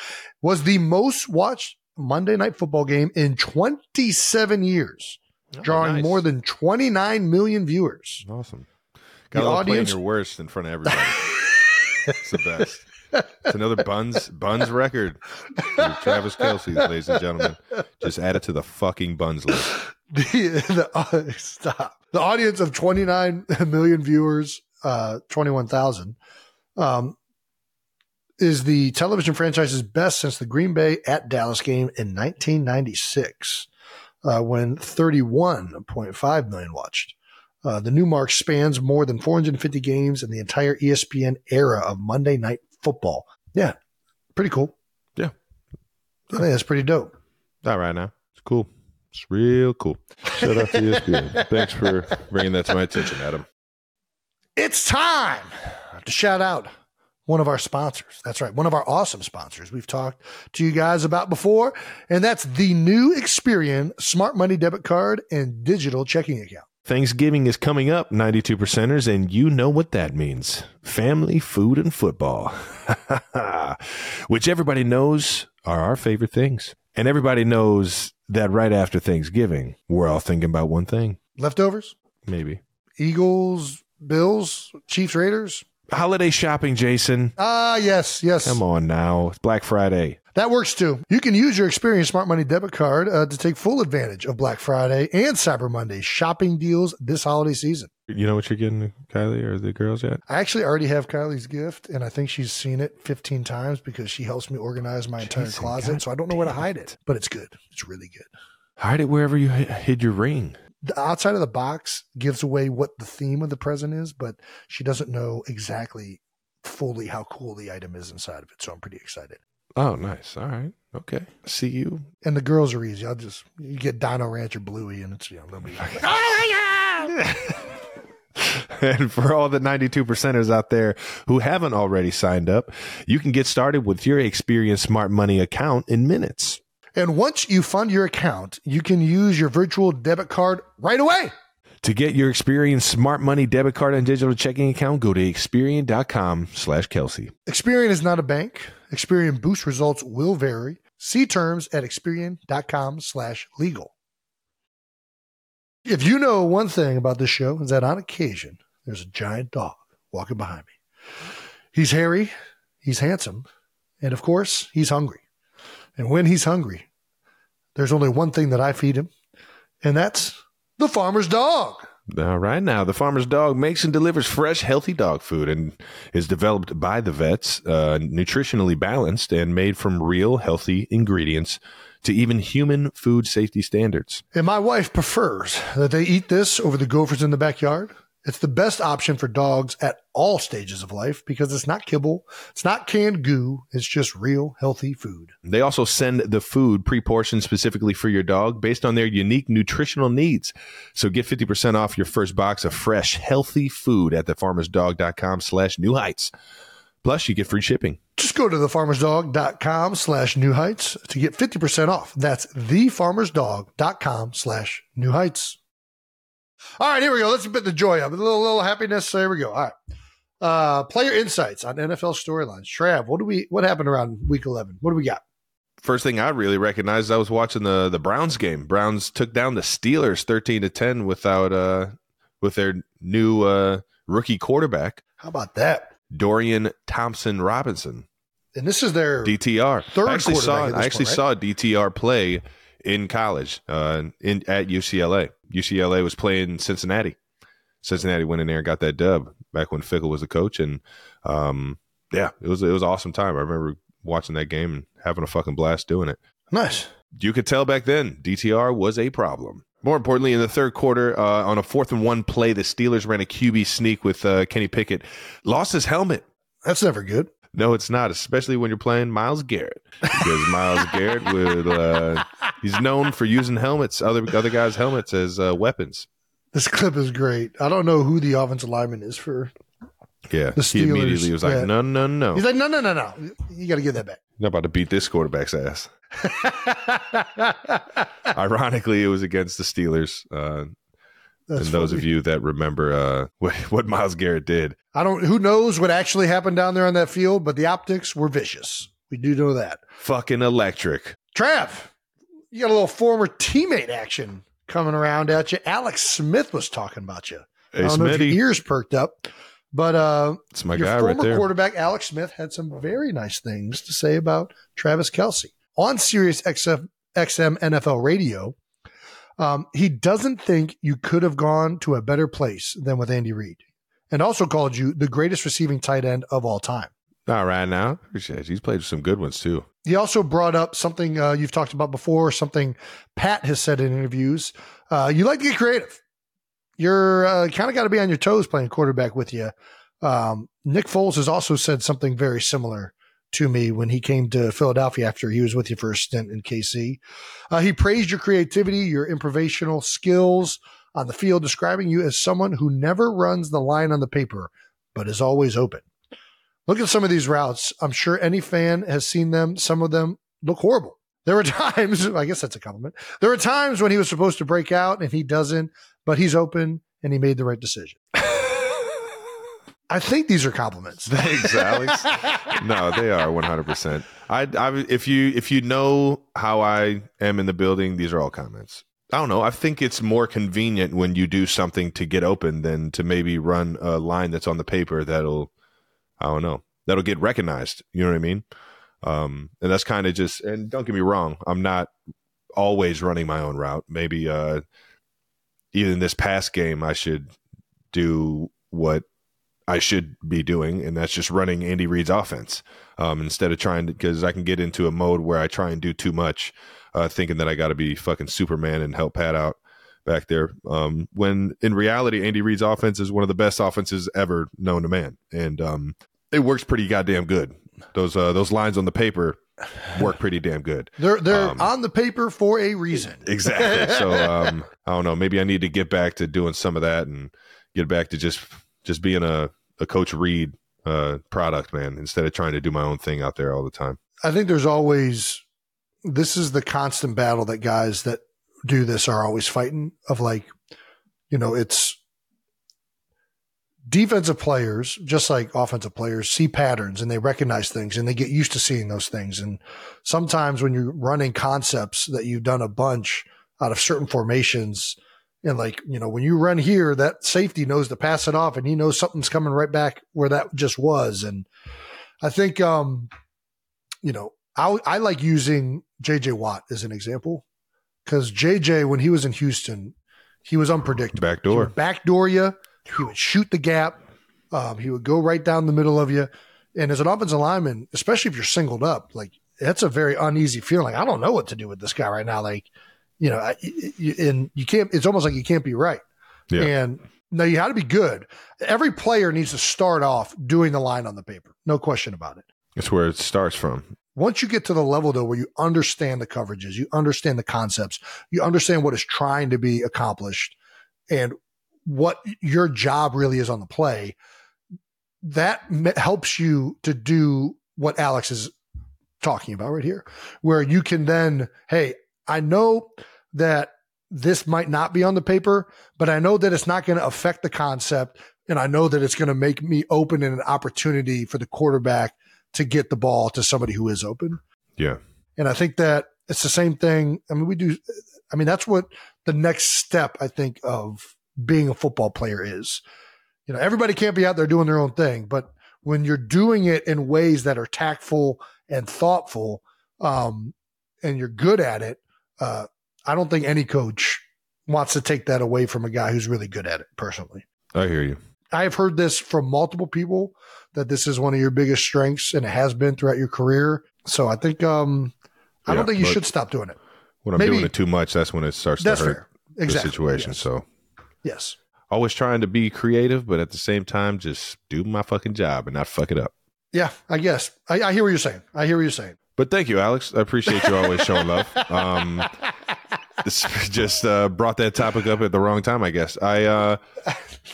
was the most watched Monday Night Football game in twenty-seven years, oh, drawing nice. more than twenty-nine million viewers. Awesome. Got to love playing your worst in front of everybody. It's the best. It's another Buns Buns record. Travis Kelce, ladies and gentlemen. Just add it to the fucking Buns list. The, the, uh, stop. The audience of twenty-nine million viewers, uh, twenty-one thousand, um, is the television franchise's best since the Green Bay at Dallas game in nineteen ninety-six, uh, when thirty-one point five million watched. Uh, the new mark spans more than four hundred fifty games and the entire E S P N era of Monday Night Football. Yeah, pretty cool. Yeah. I think that's pretty dope. Not right now. It's cool. It's real cool. Shout out to E S P N. Thanks for bringing that to my attention, Adam. It's time to shout out one of our sponsors. That's right. One of our awesome sponsors we've talked to you guys about before, and that's the new Experian Smart Money Debit Card and Digital Checking Account. Thanksgiving is coming up, ninety-two percenters, and you know what that means. Family, food, and football, which everybody knows are our favorite things. And everybody knows that right after Thanksgiving, we're all thinking about one thing. Leftovers? Maybe. Eagles, Bills, Chiefs, Raiders? Holiday shopping, Jason. Ah, uh, yes, yes. Come on now. It's Black Friday. That works too. You can use your Experian Smart Money debit card uh, to take full advantage of Black Friday and Cyber Monday shopping deals this holiday season. You know what you're getting Kylie or the girls yet? I actually already have Kylie's gift, and I think she's seen it fifteen times because she helps me organize my entire Jason, closet. God so I don't know where to hide it, but it's good. It's really good. Hide it wherever you hid your ring. The outside of the box gives away what the theme of the present is, but she doesn't know exactly fully how cool the item is inside of it. So I'm pretty excited. Oh, nice. All right. Okay. See you. And the girls are easy. I'll just, you get Dino Ranch or Bluey, and it's, you know, they'll be like, oh, yeah! And for all the ninety-two percenters out there who haven't already signed up, you can get started with your Experian Smart Money account in minutes. And once you fund your account, you can use your virtual debit card right away. To get your Experian Smart Money debit card and digital checking account, go to Experian.com slash Kelce. Experian is not a bank. Experian Boost results will vary. See terms at Experian.com slash legal. If you know one thing about this show, is that on occasion, there's a giant dog walking behind me. He's hairy, he's handsome, and of course, he's hungry. And when he's hungry, there's only one thing that I feed him, and that's the Farmer's Dog. All right, now, the Farmer's Dog makes and delivers fresh, healthy dog food and is developed by the vets, uh, nutritionally balanced, and made from real, healthy ingredients to even human food safety standards. And my wife prefers that they eat this over the Gophers in the backyard. It's the best option for dogs at all stages of life because it's not kibble, it's not canned goo, it's just real healthy food. They also send the food pre-portioned specifically for your dog based on their unique nutritional needs. So get fifty percent off your first box of fresh, healthy food at thefarmersdog.com slash new heights. Plus, you get free shipping. Just go to thefarmersdog.com slash new heights to get fifty percent off. That's thefarmersdog.com slash new heights. All right, here we go. Let's put the joy up. A little, little happiness. So here we go. All right. Uh, player insights on N F L storylines. Trav, what do we? What happened around week eleven? What do we got? First thing I really recognized, I was watching the the Browns game. Browns took down the Steelers thirteen to ten without uh with their new uh, rookie quarterback. How about that? Dorian Thompson-Robinson. And this is their D T R. Third I actually saw I actually point, saw right? D T R play in college uh, in at U C L A. U C L A was playing Cincinnati. Cincinnati went in there and got that dub back when Fickell was the coach, and um, yeah, it was it was an awesome time. I remember watching that game and having a fucking blast doing it. Nice. You could tell back then D T R was a problem. More importantly, in the third quarter, uh, on a fourth and one play, the Steelers ran a Q B sneak with uh, Kenny Pickett. Lost his helmet. That's never good. No, it's not, especially when you're playing Myles Garrett. Because Myles Garrett, would, uh, he's known for using helmets, other other guys' helmets as uh, weapons. This clip is great. I don't know who the offensive lineman is for yeah, the Steelers. He immediately was like, yeah. no, no, no. He's like, no, no, no, no. You got to give that back. You're not about to beat this quarterback's ass. Ironically, it was against the Steelers. Uh, and those funny. of you that remember uh, what, what Myles Garrett did, I don't. Who knows what actually happened down there on that field? But the optics were vicious. We do know that. Fucking electric. Trav, you got a little former teammate action coming around at you. Alex Smith was talking about you. Hey, I don't Smitty. know if your ears perked up, but uh, it's my your guy former right there. quarterback Alex Smith had some very nice things to say about Travis Kelce. On Sirius X M N F L Radio, um, he doesn't think you could have gone to a better place than with Andy Reid, and also called you the greatest receiving tight end of all time. All right, now. He's played some good ones, too. He also brought up something uh, you've talked about before, something Pat has said in interviews. Uh, you like to get creative. You're uh, kind of got to be on your toes playing quarterback with you. Um, Nick Foles has also said something very similar to me when he came to Philadelphia after he was with you for a stint in K C. Uh, he praised your creativity, your improvisational skills on the field, describing you as someone who never runs the line on the paper, but is always open. Look at some of these routes. I'm sure any fan has seen them. Some of them look horrible. There were times, I guess that's a compliment. There were times when he was supposed to break out and he doesn't, but he's open and he made the right decision. I think these are compliments. Thanks, Alex. No, they are one hundred percent. I, I, if you if you know how I am in the building, these are all comments. I don't know. I think it's more convenient when you do something to get open than to maybe run a line that's on the paper that'll, I don't know, that'll get recognized. You know what I mean? Um, and that's kind of just, and don't get me wrong, I'm not always running my own route. Maybe uh, even this past game, I should do what I should be doing, and that's just running Andy Reid's offense um, instead of trying to, because I can get into a mode where I try and do too much, uh, thinking that I got to be fucking Superman and help Pat out back there. Um, when in reality, Andy Reid's offense is one of the best offenses ever known to man, and um, it works pretty goddamn good. Those uh, those lines on the paper work pretty damn good. They're they're um, on the paper for a reason. Exactly. So um, I don't know. Maybe I need to get back to doing some of that and get back to just just being a a Coach Reid uh, product, man, instead of trying to do my own thing out there all the time. I think there's always, this is the constant battle that guys that do this are always fighting of, like, you know, it's defensive players, just like offensive players, see patterns and they recognize things and they get used to seeing those things. And sometimes when you're running concepts that you've done a bunch out of certain formations, and, like, you know, when you run here, that safety knows to pass it off and he knows something's coming right back where that just was. And I think, um, you know, I, I like using J J Watt as an example, because J J, when he was in Houston, he was unpredictable. Backdoor. He would backdoor you. He would shoot the gap. Um, he would go right down the middle of you. And as an offensive lineman, especially if you're singled up, like, that's a very uneasy feeling. I don't know what to do with this guy right now. Like, you know, and you can't, it's almost like you can't be right. Yeah. And no, you have to be good. Every player needs to start off doing the line on the paper. No question about it. That's where it starts from. Once you get to the level, though, where you understand the coverages, you understand the concepts, you understand what is trying to be accomplished and what your job really is on the play, that helps you to do what Alex is talking about right here, where you can then, hey, I know that this might not be on the paper, but I know that it's not going to affect the concept, and I know that it's going to make me open in an opportunity for the quarterback to get the ball to somebody who is open. Yeah. And I think that it's the same thing. I mean, we do – I mean, that's what the next step, I think, of being a football player is. You know, everybody can't be out there doing their own thing, but when you're doing it in ways that are tactful and thoughtful, um, and you're good at it, Uh, I don't think any coach wants to take that away from a guy who's really good at it, personally. I hear you. I have heard this from multiple people, that this is one of your biggest strengths, and it has been throughout your career. So I think um, I yeah, don't think you should stop doing it. When I'm Maybe, doing it too much, that's when it starts to hurt fair. Exactly. The situation. Yes. So, yes. Always trying to be creative, but at the same time, just do my fucking job and not fuck it up. Yeah, I guess. I, I hear what you're saying. I hear what you're saying. But thank you, Alex. I appreciate you always showing love. Um, this just uh, brought that topic up at the wrong time, I guess. I uh,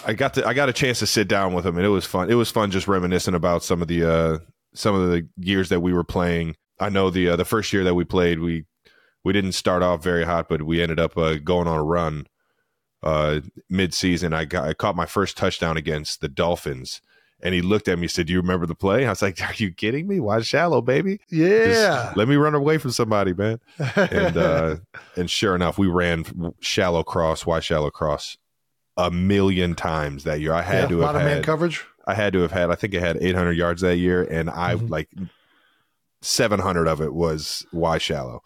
I got to, I got a chance to sit down with him, and it was fun. It was fun just reminiscing about some of the uh, some of the years that we were playing. I know the uh, the first year that we played, we we didn't start off very hot, but we ended up uh, going on a run uh, mid season. I got I caught my first touchdown against the Dolphins. And he looked at me and said, do you remember the play? I was like, are you kidding me? Why shallow, baby? Yeah. Just let me run away from somebody, man. And uh, and sure enough, we ran shallow cross, why shallow cross a million times that year. I had yeah, to have a lot of had, man coverage. I had to have had, I think I had eight hundred yards that year. And I mm-hmm. like seven hundred of it was why shallow.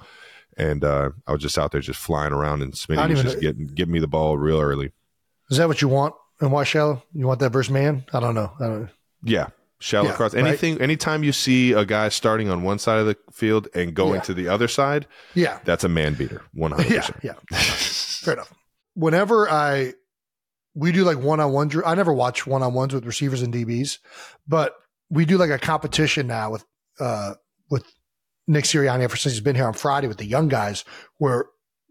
And uh, I was just out there just flying around, and Smitty was just getting, getting me the ball real early. Is that what you want? And why shallow? You want that versus man? I don't know. I don't know. Yeah. Shallow yeah, cross. Anything, right? Anytime you see a guy starting on one side of the field and going yeah. to the other side, yeah, that's a man beater. one hundred percent. Yeah. yeah. Fair enough. Whenever I, we do like one-on-one, I never watch one-on-ones with receivers and D Bs, but we do like a competition now with, uh, with Nick Sirianni ever since he's been here on Friday with the young guys, where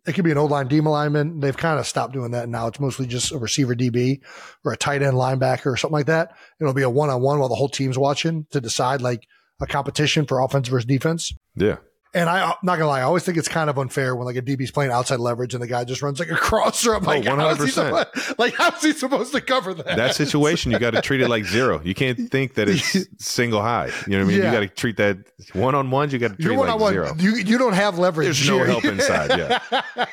it could be an O-line, D lineman. They've kind of stopped doing that now. It's mostly just a receiver D B or a tight end linebacker or something like that. It'll be a one-on-one while the whole team's watching to decide like a competition for offense versus defense. Yeah. And I, I'm not going to lie, I always think it's kind of unfair when like a D B's playing outside leverage and the guy just runs like a crosser. I'm like, oh, one hundred percent. How's he supposed, like, how's he supposed to cover that? That situation, you got to treat it like zero. You can't think that it's single high. You know what I mean? Yeah. You got to treat that one-on-ones, you got to treat it like zero. You, you don't have leverage. There's here. No help inside, yeah.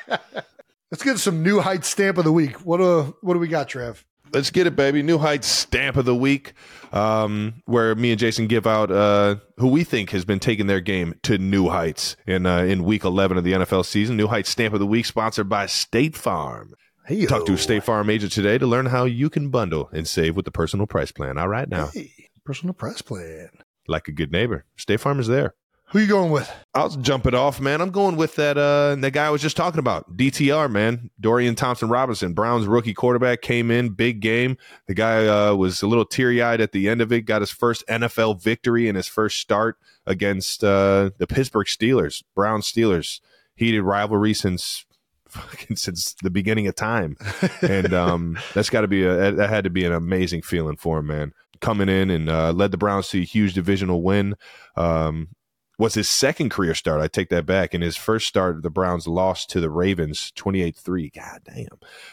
Let's get some New Heights Stamp of the Week. What, uh, what do we got, Trev? Let's get it, baby. New Heights Stamp of the Week, um, where me and Jason give out uh, who we think has been taking their game to new heights in uh, in Week eleven of the N F L season. New Heights Stamp of the Week, sponsored by State Farm. Hey-o. Talk to a State Farm agent today to learn how you can bundle and save with the Personal Price Plan. All right now. Hey, Personal Price Plan. Like a good neighbor, State Farm is there. Who you going with? I'll jump it off, man. I'm going with that uh, that guy I was just talking about, D T R, man. Dorian Thompson-Robinson, Browns rookie quarterback, came in, big game. The guy uh, was a little teary-eyed at the end of it, got his first N F L victory in his first start against uh, the Pittsburgh Steelers, Brown Steelers. Heated rivalry since fucking since the beginning of time. And um, that's got to be a, that had to be an amazing feeling for him, man. Coming in and uh, led the Browns to a huge divisional win. Um, was his second career start. I take that back. In his first start, the Browns lost to the Ravens twenty-eight three. God damn.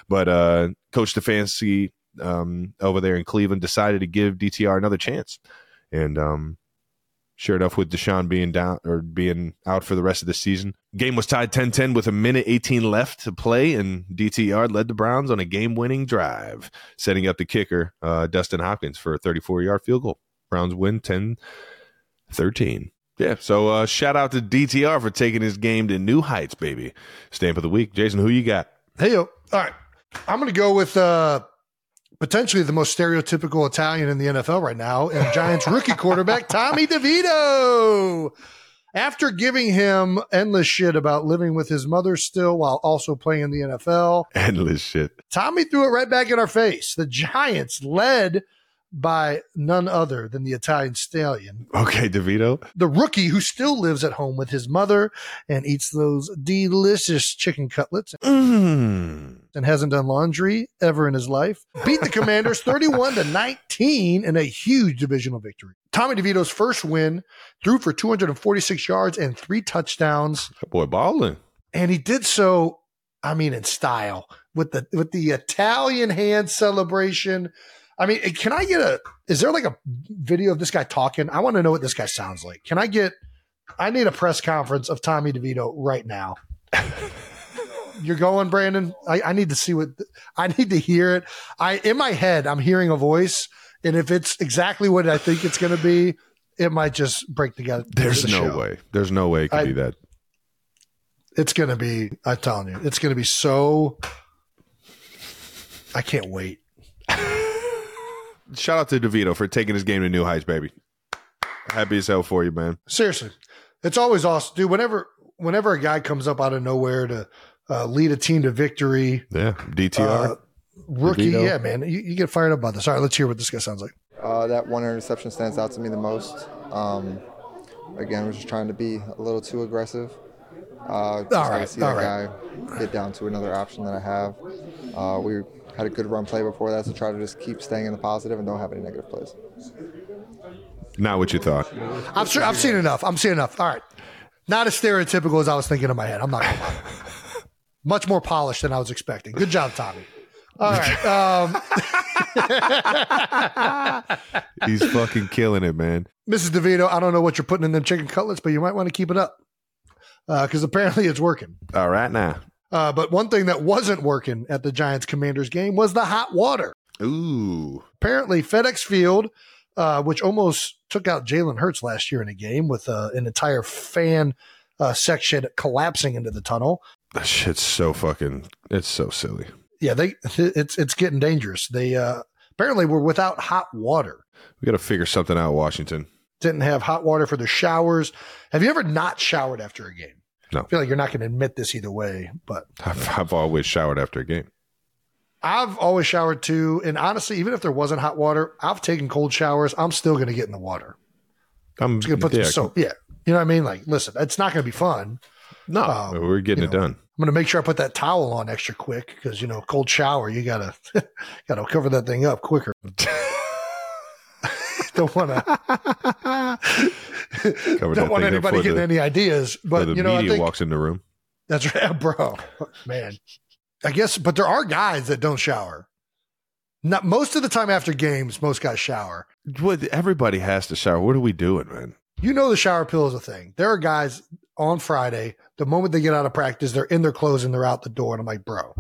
But uh, Coach Stefanski um, over there in Cleveland decided to give D T R another chance. And um, sure enough, with Deshaun being down or being out for the rest of the season, game was tied ten ten with a minute eighteen left to play, and D T R led the Browns on a game-winning drive, setting up the kicker, uh, Dustin Hopkins, for a thirty-four-yard field goal. Browns win ten thirteen. Yeah, so uh, shout out to D T R for taking his game to new heights, baby. Stamp of the week. Jason, who you got? Hey, yo. All right. I'm going to go with uh, potentially the most stereotypical Italian in the N F L right now, and Giants rookie quarterback Tommy DeVito. After giving him endless shit about living with his mother still while also playing in the N F L. Endless shit. Tommy threw it right back in our face. The Giants led by none other than the Italian stallion. Okay, DeVito. The rookie who still lives at home with his mother and eats those delicious chicken cutlets mm. and hasn't done laundry ever in his life, beat the Commanders thirty-one to nineteen in a huge divisional victory. Tommy DeVito's first win, threw for two hundred forty-six yards and three touchdowns. That boy balling. And he did so, I mean, in style, with the with the Italian hand celebration. I mean, can I get a, is there like a video of this guy talking? I want to know what this guy sounds like. Can I get, I need a press conference of Tommy DeVito right now. You're going, Brandon? I, I need to see what, I need to hear it. I, in my head, I'm hearing a voice. And if it's exactly what I think it's going to be, it might just break together. There's no show. way. There's no way it could I, be that. It's going to be, I'm telling you, it's going to be so, I can't wait. Shout out to DeVito for taking his game to new heights, baby. Happy as hell for you, man. Seriously. It's always awesome. Dude, whenever whenever a guy comes up out of nowhere to uh, lead a team to victory. Yeah, D T R. Uh, rookie, DeVito. Yeah, man. You, you get fired up about this. All right, let's hear what this guy sounds like. Uh, that one interception stands out to me the most. Um, again, we're just trying to be a little too aggressive. Uh, just all right, to see all that right. guy get down to another option that I have. Uh, we had a good run play before that, so try to just keep staying in the positive and don't have any negative plays. Not what you thought. I'm sure I've seen enough. I'm seeing enough. All right. Not as stereotypical as I was thinking in my head. I'm not going to lie. Much more polished than I was expecting. Good job, Tommy. All right. Um, He's fucking killing it, man. Missus DeVito, I don't know what you're putting in them chicken cutlets, but you might want to keep it up because uh, apparently it's working. All right now. Uh, but one thing that wasn't working at the Giants Commanders game was the hot water. Ooh. Apparently, FedEx Field, uh, which almost took out Jalen Hurts last year in a game with uh, an entire fan uh, section collapsing into the tunnel. That shit's so fucking, it's so silly. Yeah, they it's it's getting dangerous. They uh, apparently were without hot water. We got to figure something out, Washington. Didn't have hot water for their showers. Have you ever not showered after a game? No. I feel like you're not going to admit this either way, but I've, I've always showered after a game. I've always showered too. And honestly, even if there wasn't hot water, I've taken cold showers. I'm still going to get in the water. I'm, I'm just going to put yeah, some soap. Yeah. You know what I mean? Like, listen, it's not going to be fun. No, um, we're getting it know, done. I'm going to make sure I put that towel on extra quick because, you know, cold shower, you got to got to cover that thing up quicker. Don't want to. Don't want anybody getting the, any ideas, but the you know, media I think, walks in the room. That's right, bro. Man, I guess, but there are guys that don't shower. Not most of the time after games, most guys shower. What, everybody has to shower. What are we doing, man? You know, the shower pill is a thing. There are guys on Friday, the moment they get out of practice, they're in their clothes and they're out the door. And I'm like, bro,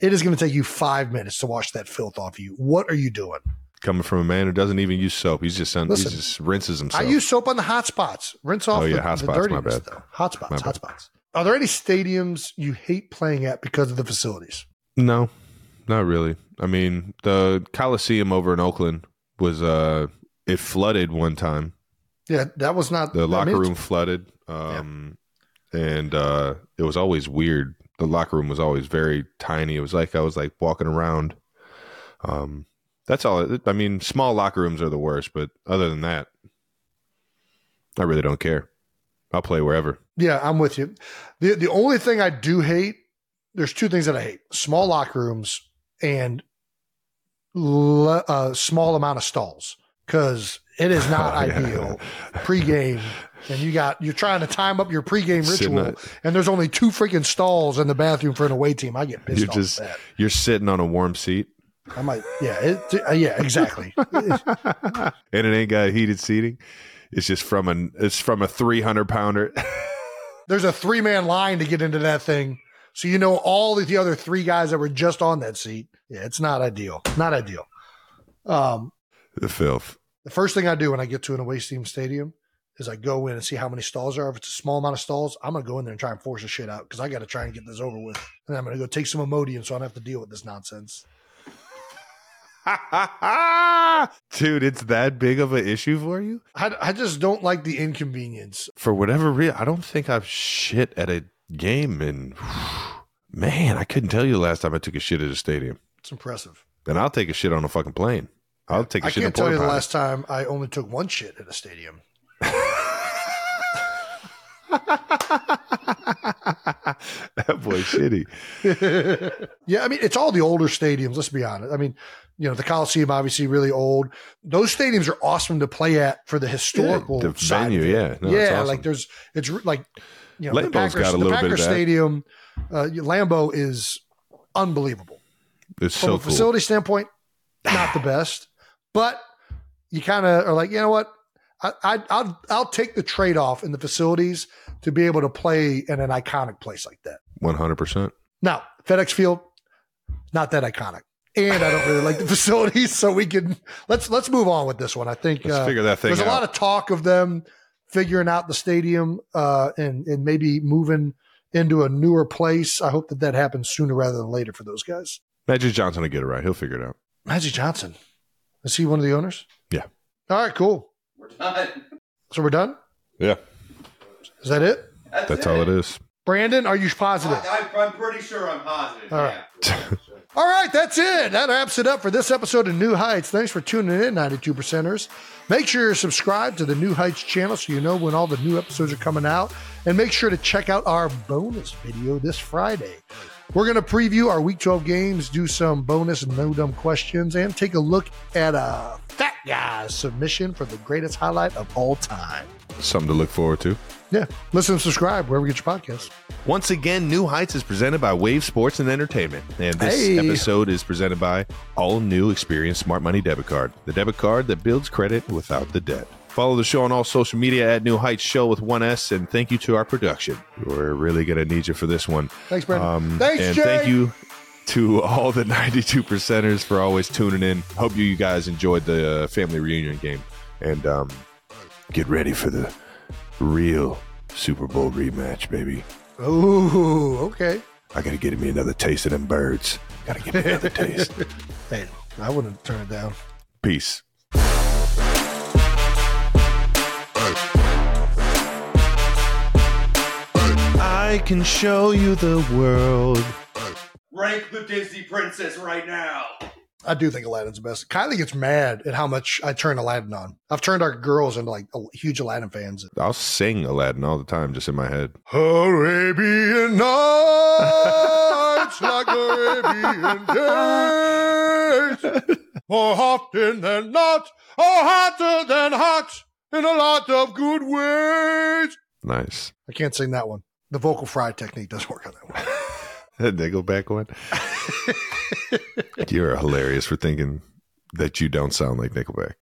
it is going to take you five minutes to wash that filth off you. What are you doing? Coming from a man who doesn't even use soap. He's just, un- Listen, he just rinses himself. I use soap on the hot spots. Rinse off oh, yeah, the, hot spots, the dirtiness, my bad. Though. Hot spots, my hot bad. spots. Are there any stadiums you hate playing at because of the facilities? No. Not really. I mean, the Coliseum over in Oakland was uh, it flooded one time. Yeah, that was not the locker room flooded, um, yeah. and uh, it was always weird. The locker room was always very tiny. It was like I was like walking around. Um, that's all. I mean, small locker rooms are the worst, but other than that, I really don't care. I'll play wherever. Yeah, I'm with you. the The only thing I do hate, there's two things that I hate: small locker rooms and le- uh, small amount of stalls. Because it is not oh, yeah. ideal pregame, and you got you're trying to time up your pregame ritual, at, and there's only two freaking stalls in the bathroom for an away team. I get pissed you're off just, at that. You're sitting on a warm seat. I might, yeah, it, uh, yeah, exactly. And it ain't got heated seating. It's just from an it's from a three hundred pounder. There's a three man line to get into that thing, so you know all of the other three guys that were just on that seat. Yeah, it's not ideal. Not ideal. Um, the filth. The first thing I do when I get to an away team stadium is I go in and see how many stalls there are. If it's a small amount of stalls, I'm going to go in there and try and force the shit out because I got to try and get this over with. And I'm going to go take some Imodium so I don't have to deal with this nonsense. Dude, it's that big of an issue for you? I, I just don't like the inconvenience. For whatever reason, I don't think I've shit at a game. And man, I couldn't tell you the last time I took a shit at a stadium. It's impressive. And I'll take a shit on a fucking plane. I'll take a I shit can't tell you the last time I only took one shit at a stadium. That boy's shitty. Yeah, I mean, it's all the older stadiums, let's be honest. I mean, you know, the Coliseum, obviously really old. Those stadiums are awesome to play at for the historical yeah, the side venue, yeah. No, yeah, awesome. Like there's, it's like, you know, Lambeau's the Packers, got a little the Packers bit of that. Stadium, uh, Lambeau is unbelievable. It's From so a cool. facility standpoint, not the best, but you kind of are like, you know what? I, I, I'll, I'll take the trade-off in the facilities to be able to play in an iconic place like that. one hundred percent. Now, FedEx Field, not that iconic. And I don't really like the facilities, so we can – let's let's move on with this one. I think let's uh, figure that thing there's out. A lot of talk of them figuring out the stadium uh, and, and maybe moving into a newer place. I hope that that happens sooner rather than later for those guys. Magic Johnson will get it right. He'll figure it out. Magic Johnson. Is he one of the owners? Yeah. All right, cool. We're done. So we're done? Yeah. Is that it? That's, That's it. all it is. Brandon, are you positive? I, I, I'm pretty sure I'm positive. All right. Yeah. All right, that's it. That wraps it up for this episode of New Heights. Thanks for tuning in, ninety-two percenters. Make sure you're subscribed to the New Heights channel so you know when all the new episodes are coming out. And make sure to check out our bonus video this Friday. We're going to preview our Week twelve games, do some bonus and no dumb questions, and take a look at a fat guy's submission for the greatest highlight of all time. Something to look forward to. Yeah. Listen and subscribe wherever you get your podcasts. Once again, New Heights is presented by Wave Sports and Entertainment. And this hey. episode is presented by all new Experian Smart Money Debit Card, the debit card that builds credit without the debt. Follow the show on all social media at New Heights Show with one S. And thank you to our production. We're really going to need you for this one. Thanks, Brandon. Um, Thanks, and Jay. Thank you to all the ninety-two percenters for always tuning in. Hope you, you guys enjoyed the uh, family reunion game. And um, get ready for the real Super Bowl rematch, baby. Ooh, okay. I gotta get me another taste of them birds. Gotta get me another taste. Hey, I wouldn't turn it down. Peace. I can show you the world. Rank the Disney princess right now. I do think Aladdin's the best. Kylie gets mad at how much I turn Aladdin on. I've turned our girls into like huge Aladdin fans. I'll sing Aladdin all the time, just in my head. Arabian nights, like Arabian days. More often than not, are hotter than hot, in a lot of good ways. Nice. I can't sing that one. The vocal fry technique doesn't work on that one. They go back one. You're hilarious for thinking that you don't sound like Nickelback.